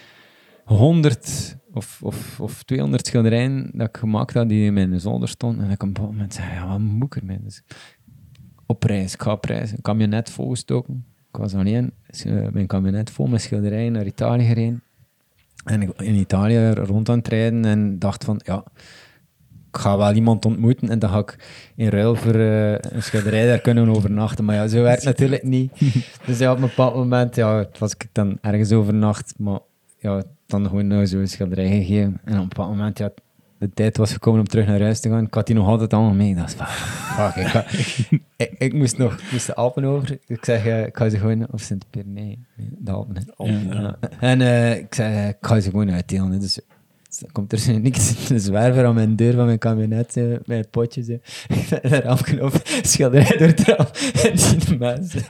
honderd of, of, of tweehonderd schilderijen dat ik gemaakt had, die in mijn zolder stonden. En ik op een bepaald moment zei, ja, wat moet ik ermee? Dus op reis, ik ga op reis. Een camionet volgestoken. Ik was alleen, mijn camionet vol met schilderijen naar Italië gereden. En ik in Italië rond aan het rijden en dacht van, ja... Ik ga wel iemand ontmoeten en dan ga ik in ruil voor uh, een schilderij daar kunnen overnachten. Maar ja, zo werkt het natuurlijk niet. Dus ja, op een bepaald moment ja, was ik dan ergens overnacht, maar ja, dan gewoon nou zo'n schilderij gegeven. En op een bepaald moment, ja, de tijd was gekomen om terug naar huis te gaan. Ik had die nog altijd allemaal mee. Dat is fuck, fuck, ik, ga, ik, ik moest nog ik moest de Alpen over. Ik zeg, uh, ik ga ze gewoon... Of Sint-Pierre, nee, de Alpen. Alpen ja, ja. En uh, ik zeg, uh, ik ga ze gewoon uitdelen. Dus... Dan komt er zo niks een zwerver aan mijn deur van mijn kabinet, eh, mijn potjes. Eh. Ik ben daar afgelopen schilderij door het raam. En die mensen.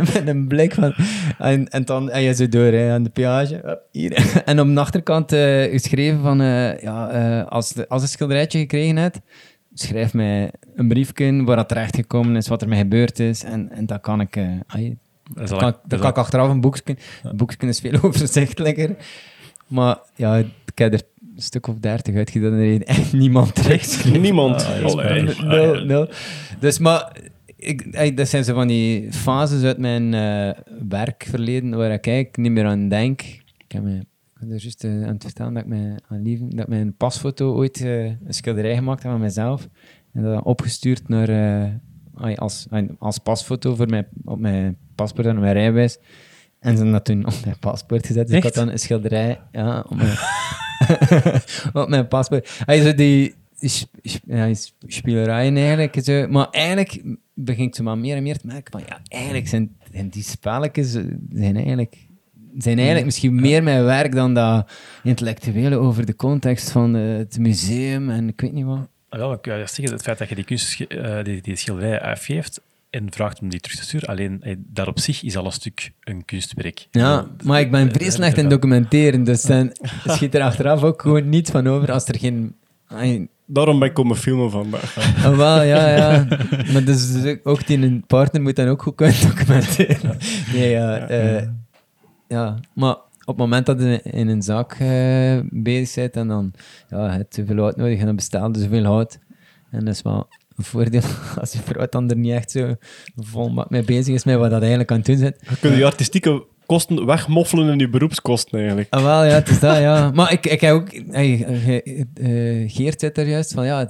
Met een blik van... En, en dan en je zo door, hè, aan de peage. Hier. En op de achterkant eh, geschreven van... Eh, ja, eh, als je als een schilderijtje gekregen hebt, schrijf mij een briefje waar dat terecht gekomen is, wat er mij gebeurd is. En, en dat kan ik... Eh, ai, dat kan, dat kan dat ik achteraf een boekje... Een boekje is veel overzichtelijker. Maar ja, ik heb er een stuk of dertig uitgedaan en niemand terecht. Niemand. Nul, nul. Dus, maar ik, dat zijn zo van die fases uit mijn uh, werkverleden waar ik eigenlijk niet meer aan denk. Ik heb me ik er juist uh, aan het vertellen dat ik mijn, aan Lieve, dat mijn pasfoto ooit uh, een schilderij gemaakt heb van mezelf. En dat dan opgestuurd naar, uh, als, als pasfoto voor mijn, op mijn paspoort en mijn rijbewijs. En ze hadden dat toen op mijn paspoort gezet. Dus ik had dan een schilderij ja, op, mijn op mijn paspoort. Hij zo die, die, die, die spielerijen eigenlijk. Zo. Maar eigenlijk begin ik zo maar meer en meer te merken van ja, eigenlijk zijn, zijn die spelletjes zijn eigenlijk, zijn eigenlijk misschien meer mijn werk dan dat intellectuele over de context van het museum en ik weet niet wat. Wel, ik wil zeggen, het feit dat je die, kunst, die, die schilderij afgeeft, en vraagt om die terug te sturen. Alleen, daar op zich is al een stuk een kunstwerk. Ja, maar ik ben vrij slecht in documenteren, dus dan schiet er achteraf ook gewoon niets van over als er geen... Daarom ben ik komen filmen vandaag. Oh, wel, ja, ja. Maar dus ook die partner moet dan ook goed kunnen documenteren. Nee, ja, uh, ja. Maar op het moment dat je in een zaak uh, bezig bent, en dan ja, heb je zoveel hout nodig en dan bestel je zoveel hout. En dat is wel... Een voordeel als je vrouw dan er niet echt zo volmak mee bezig is met wat dat eigenlijk aan het doen zit. Je kunt je artistieke kosten wegmoffelen in je beroepskosten eigenlijk. Ah, wel, ja, het is dat, ja. Maar ik, ik heb ook... Geert zit er juist van, ja,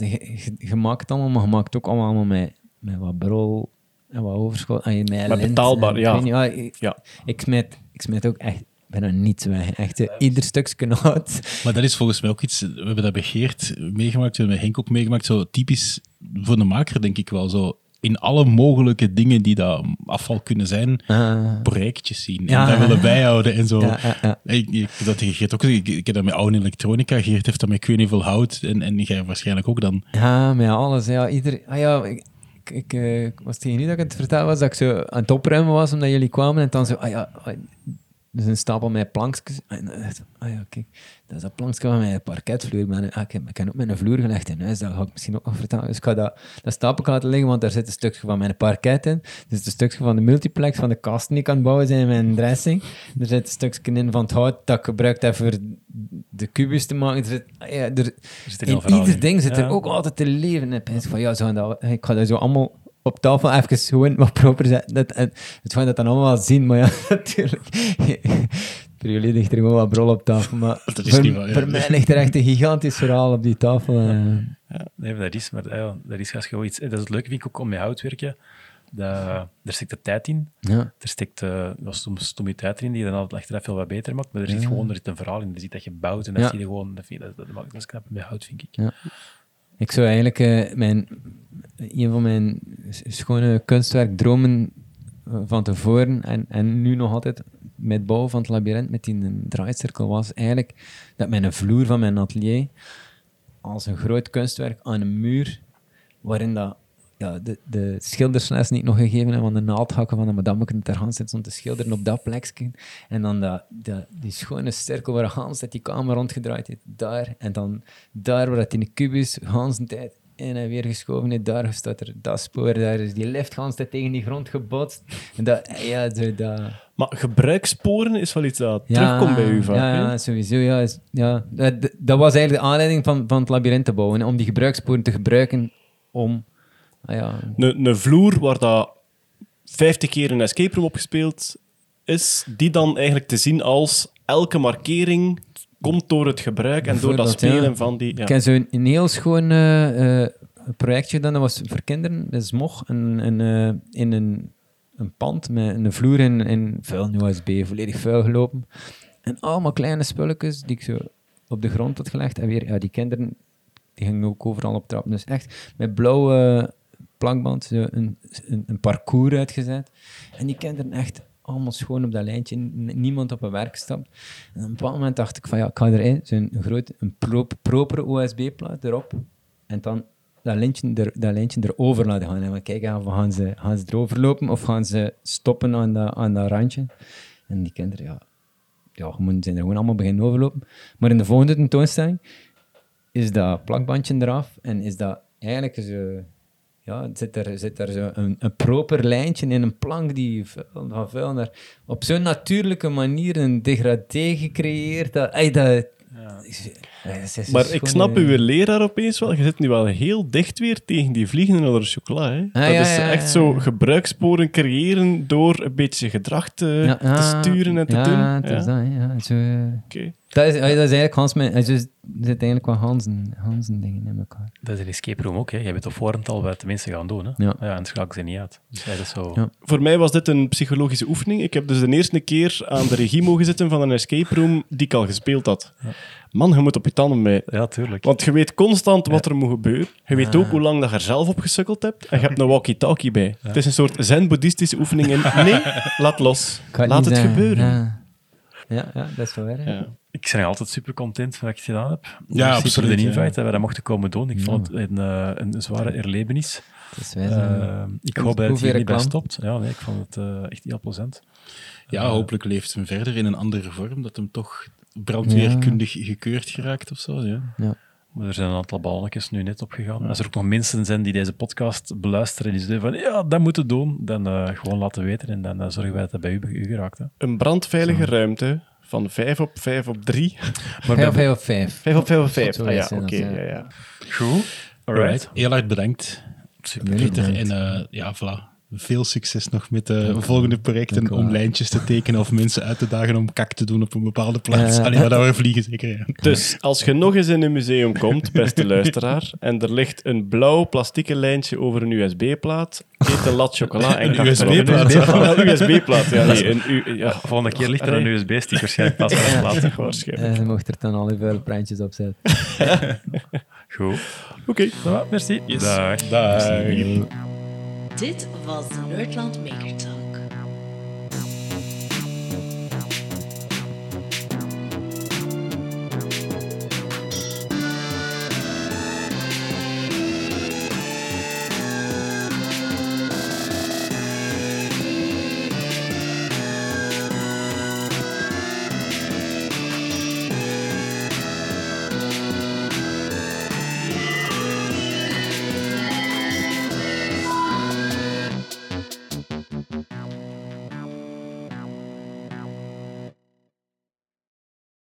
je maakt allemaal, maar je maakt ook allemaal met, met wat brol en wat overschot. En met lint, betaalbaar, en, ja. ja. Ik, ja. ik, smijt, ik smijt ook echt... Ik ben er niets weg. Echt, eh, ieder stukje uit. Maar dat is volgens mij ook iets... We hebben dat bij Geert meegemaakt, we hebben bij Henk ook meegemaakt. Zo typisch voor de maker, denk ik wel. Zo in alle mogelijke dingen die dat afval kunnen zijn, uh, projectjes zien. Ja, en dat willen bijhouden en zo. Ja, ja, ja. Ik, ik, dat, Geert ook, ik, ik heb dat met oude elektronica. Geert heeft dat met ik weet niet veel hout. En, en jij waarschijnlijk ook dan. Ja, met alles. Ja, ieder, ah ja, ik, ik, ik, ik was tegen u dat ik het vertelde was dat ik zo aan het opruimen was omdat jullie kwamen. En dan zo, ah ja... Ah, dus een stapel met plankjes. Ah ja, kijk. Dat is dat plankje van mijn parketvloer. Maar, ah, ik, ik heb ook mijn vloer gelegd in huis. Dat ga ik misschien ook nog vertellen. Dus ik ga dat, dat stapel laten liggen, want daar zit een stukje van mijn parket in. Er zit een stukje van de multiplex van de kasten die ik aan het bouwen zijn in mijn dressing. Er zit een stukje in van het hout dat ik gebruikt heb voor de kubus te maken. Er zit, ja, er, er zit er in ieder in. Ding zit ja. er ook altijd te leven. En ik, van, ja, zo, dat, ik ga dat zo allemaal... op tafel even gewoon wat proper zetten. Dat, en het gaan dat dan allemaal wel zien, maar ja, natuurlijk. Voor jullie ligt er gewoon wat brol op tafel, maar dat is voor, niet wel, ja. voor mij ligt er echt een gigantisch verhaal op die tafel. Ja, ja nee, maar dat is, maar ja, dat is gewoon iets. Dat is het leuke, vind ik ook om met hout werken. Dat, daar steekt de tijd in. Ja. Er steekt uh, soms stomme tijd in die je dan altijd achteraf veel wat beter maakt, maar er zit ja. gewoon er zit een verhaal in. Er zit dat je bouwt en dat ja. zie je gewoon. Dat, vind je, dat, dat maakt het knap met hout, vind ik. Ja. Ik zou eigenlijk uh, mijn, een van mijn schone kunstwerkdromen uh, van tevoren en, en nu nog altijd met het bouwen van het labyrint met die draaicirkel was eigenlijk dat mijn vloer van mijn atelier als een groot kunstwerk aan een muur waarin dat, ja, de, de schildersles niet nog gegeven hebben van de naaldhakken van de madameken ter hand zit om te schilderen op dat plekje en dan dat, dat, die schone cirkel waar Hans dat die kamer rondgedraaid heeft daar en dan daar waar dat in de kubus Hans de tijd in en weer geschoven heeft, daar staat er dat spoor, daar is die lift Hans de tegen die grond gebotst en dat, ja, zo, dat... Maar gebruikssporen is wel iets dat ja, terugkomt bij u vaak. Ja, ja sowieso. Ja, is, ja. Dat, dat was eigenlijk de aanleiding van, van het labyrint te bouwen, om die gebruikssporen te gebruiken om Ah, ja. een, een vloer waar dat vijftig keer een escape room opgespeeld is, die dan eigenlijk te zien als elke markering komt door het gebruik en door dat spelen ja. van die... Ja. Ik heb zo'n een heel schoon uh, projectje dan, dat was voor kinderen, dat is M O G, en, en, uh, in een, een pand met een vloer in, in vuil, nu U S B, volledig vuil gelopen. En allemaal kleine spulletjes die ik zo op de grond had gelegd. En weer, ja, die kinderen die gingen ook overal op trappen. Dus echt met blauwe... plankband, een, een, een parcours uitgezet. En die kinderen echt allemaal schoon op dat lijntje. Niemand op een werk stapt. En op een bepaald moment dacht ik van ja, ik ga erin. Zo'n groot, een pro, propere U S B-plaat erop. En dan dat lijntje, er, dat lijntje erover laten gaan. En we kijken, gaan ze, gaan ze erover lopen of gaan ze stoppen aan dat, aan dat randje? En die kinderen, ja, ja moeten zijn er gewoon allemaal beginnen overlopen. Maar in de volgende tentoonstelling is dat plakbandje eraf en is dat eigenlijk zo... Ja, zit er, zit er zo een, een proper lijntje in een plank die vuil, van vuil naar... Op zo'n natuurlijke manier een degradé gecreëerd. Dat, ey, dat, ja. ey, dat is maar schoon, ik snap uw leraar opeens wel. Je zit nu wel heel dicht weer tegen die vliegen onder de chocola. Hè? Ah, dat ja, is ja, echt ja. zo gebruikssporen creëren door een beetje gedrag te, ja, ah, te sturen en te ja, doen. Ja, dat is dat. Ja. Zo, okay. dat, is, dat is eigenlijk Hans... Mijn, dus, er zitten eigenlijk wel Hansen, Hansen dingen in elkaar. Dat is een escape room ook. Hè. Jij bent op voorhand al wat de mensen gaan doen. Hè? Ja. Ja, en schakelen ze niet uit. Dus dat is zo... ja. Voor mij was dit een psychologische oefening. Ik heb dus de eerste keer aan de regie mogen zitten van een escape room die ik al gespeeld had. Ja. Man, je moet op je tanden bij. Ja, tuurlijk. Want je weet constant wat ja. er moet gebeuren. Je weet ah. ook hoe lang je er zelf op gesukkeld hebt. En je hebt een walkie-talkie bij. Ja. Het is een soort zen-boeddhistische oefening in... Nee, laat los. Laat het zijn. gebeuren. Ja. Ja, ja, dat is wel erg. Ja. Ik ben altijd super content van wat ik gedaan heb. Ja, dus absoluut. De invite ja. dat we dat mochten komen doen. Ik ja. vond het een, een zware erlevenis. Uh, ik hoop dat het hier niet bij stopt. Ja, nee, ik vond het uh, echt heel plezant. Ja, uh, hopelijk leeft hem verder in een andere vorm. Dat hem toch brandweerkundig ja. gekeurd geraakt of zo. Ja. ja. Maar er zijn een aantal balletjes nu net opgegaan. Ja. Als er ook nog mensen zijn die deze podcast beluisteren en die zeggen van ja, dat moeten doen, dan uh, gewoon laten weten en dan uh, zorgen wij dat dat bij u, u geraakt. Hè. Een brandveilige Zo. ruimte van vijf op vijf op drie. vijf op vijf op vijf. vijf op vijf op vijf. Ah ja, oké. Okay, ja. ja, ja. Goed. Alright. Heel erg bedankt. Super. Peter. En uh, ja, voilà. Veel succes nog met de uh, volgende projecten om lijntjes te tekenen of mensen uit te dagen om kak te doen op een bepaalde plaats. Uh, Allee, maar daar vliegen zeker. Ja. Dus als je nog eens in een museum komt, beste luisteraar, en er ligt een blauw plastieken lijntje over een U S B-plaat, eet een lat chocola en een U S B-plaat. Een U S B-plaat, ja. Nee, een U- ja. Volgende keer ligt er een U S B-stick waarschijnlijk pas aan de plaat. Waarschijnlijk. Uh, je mocht er dan al die vuile prentjes op zetten. Goed. Oké. Okay. Merci. Yes. Dag. Dag. Dag. Dit was Nordland Maker Talk.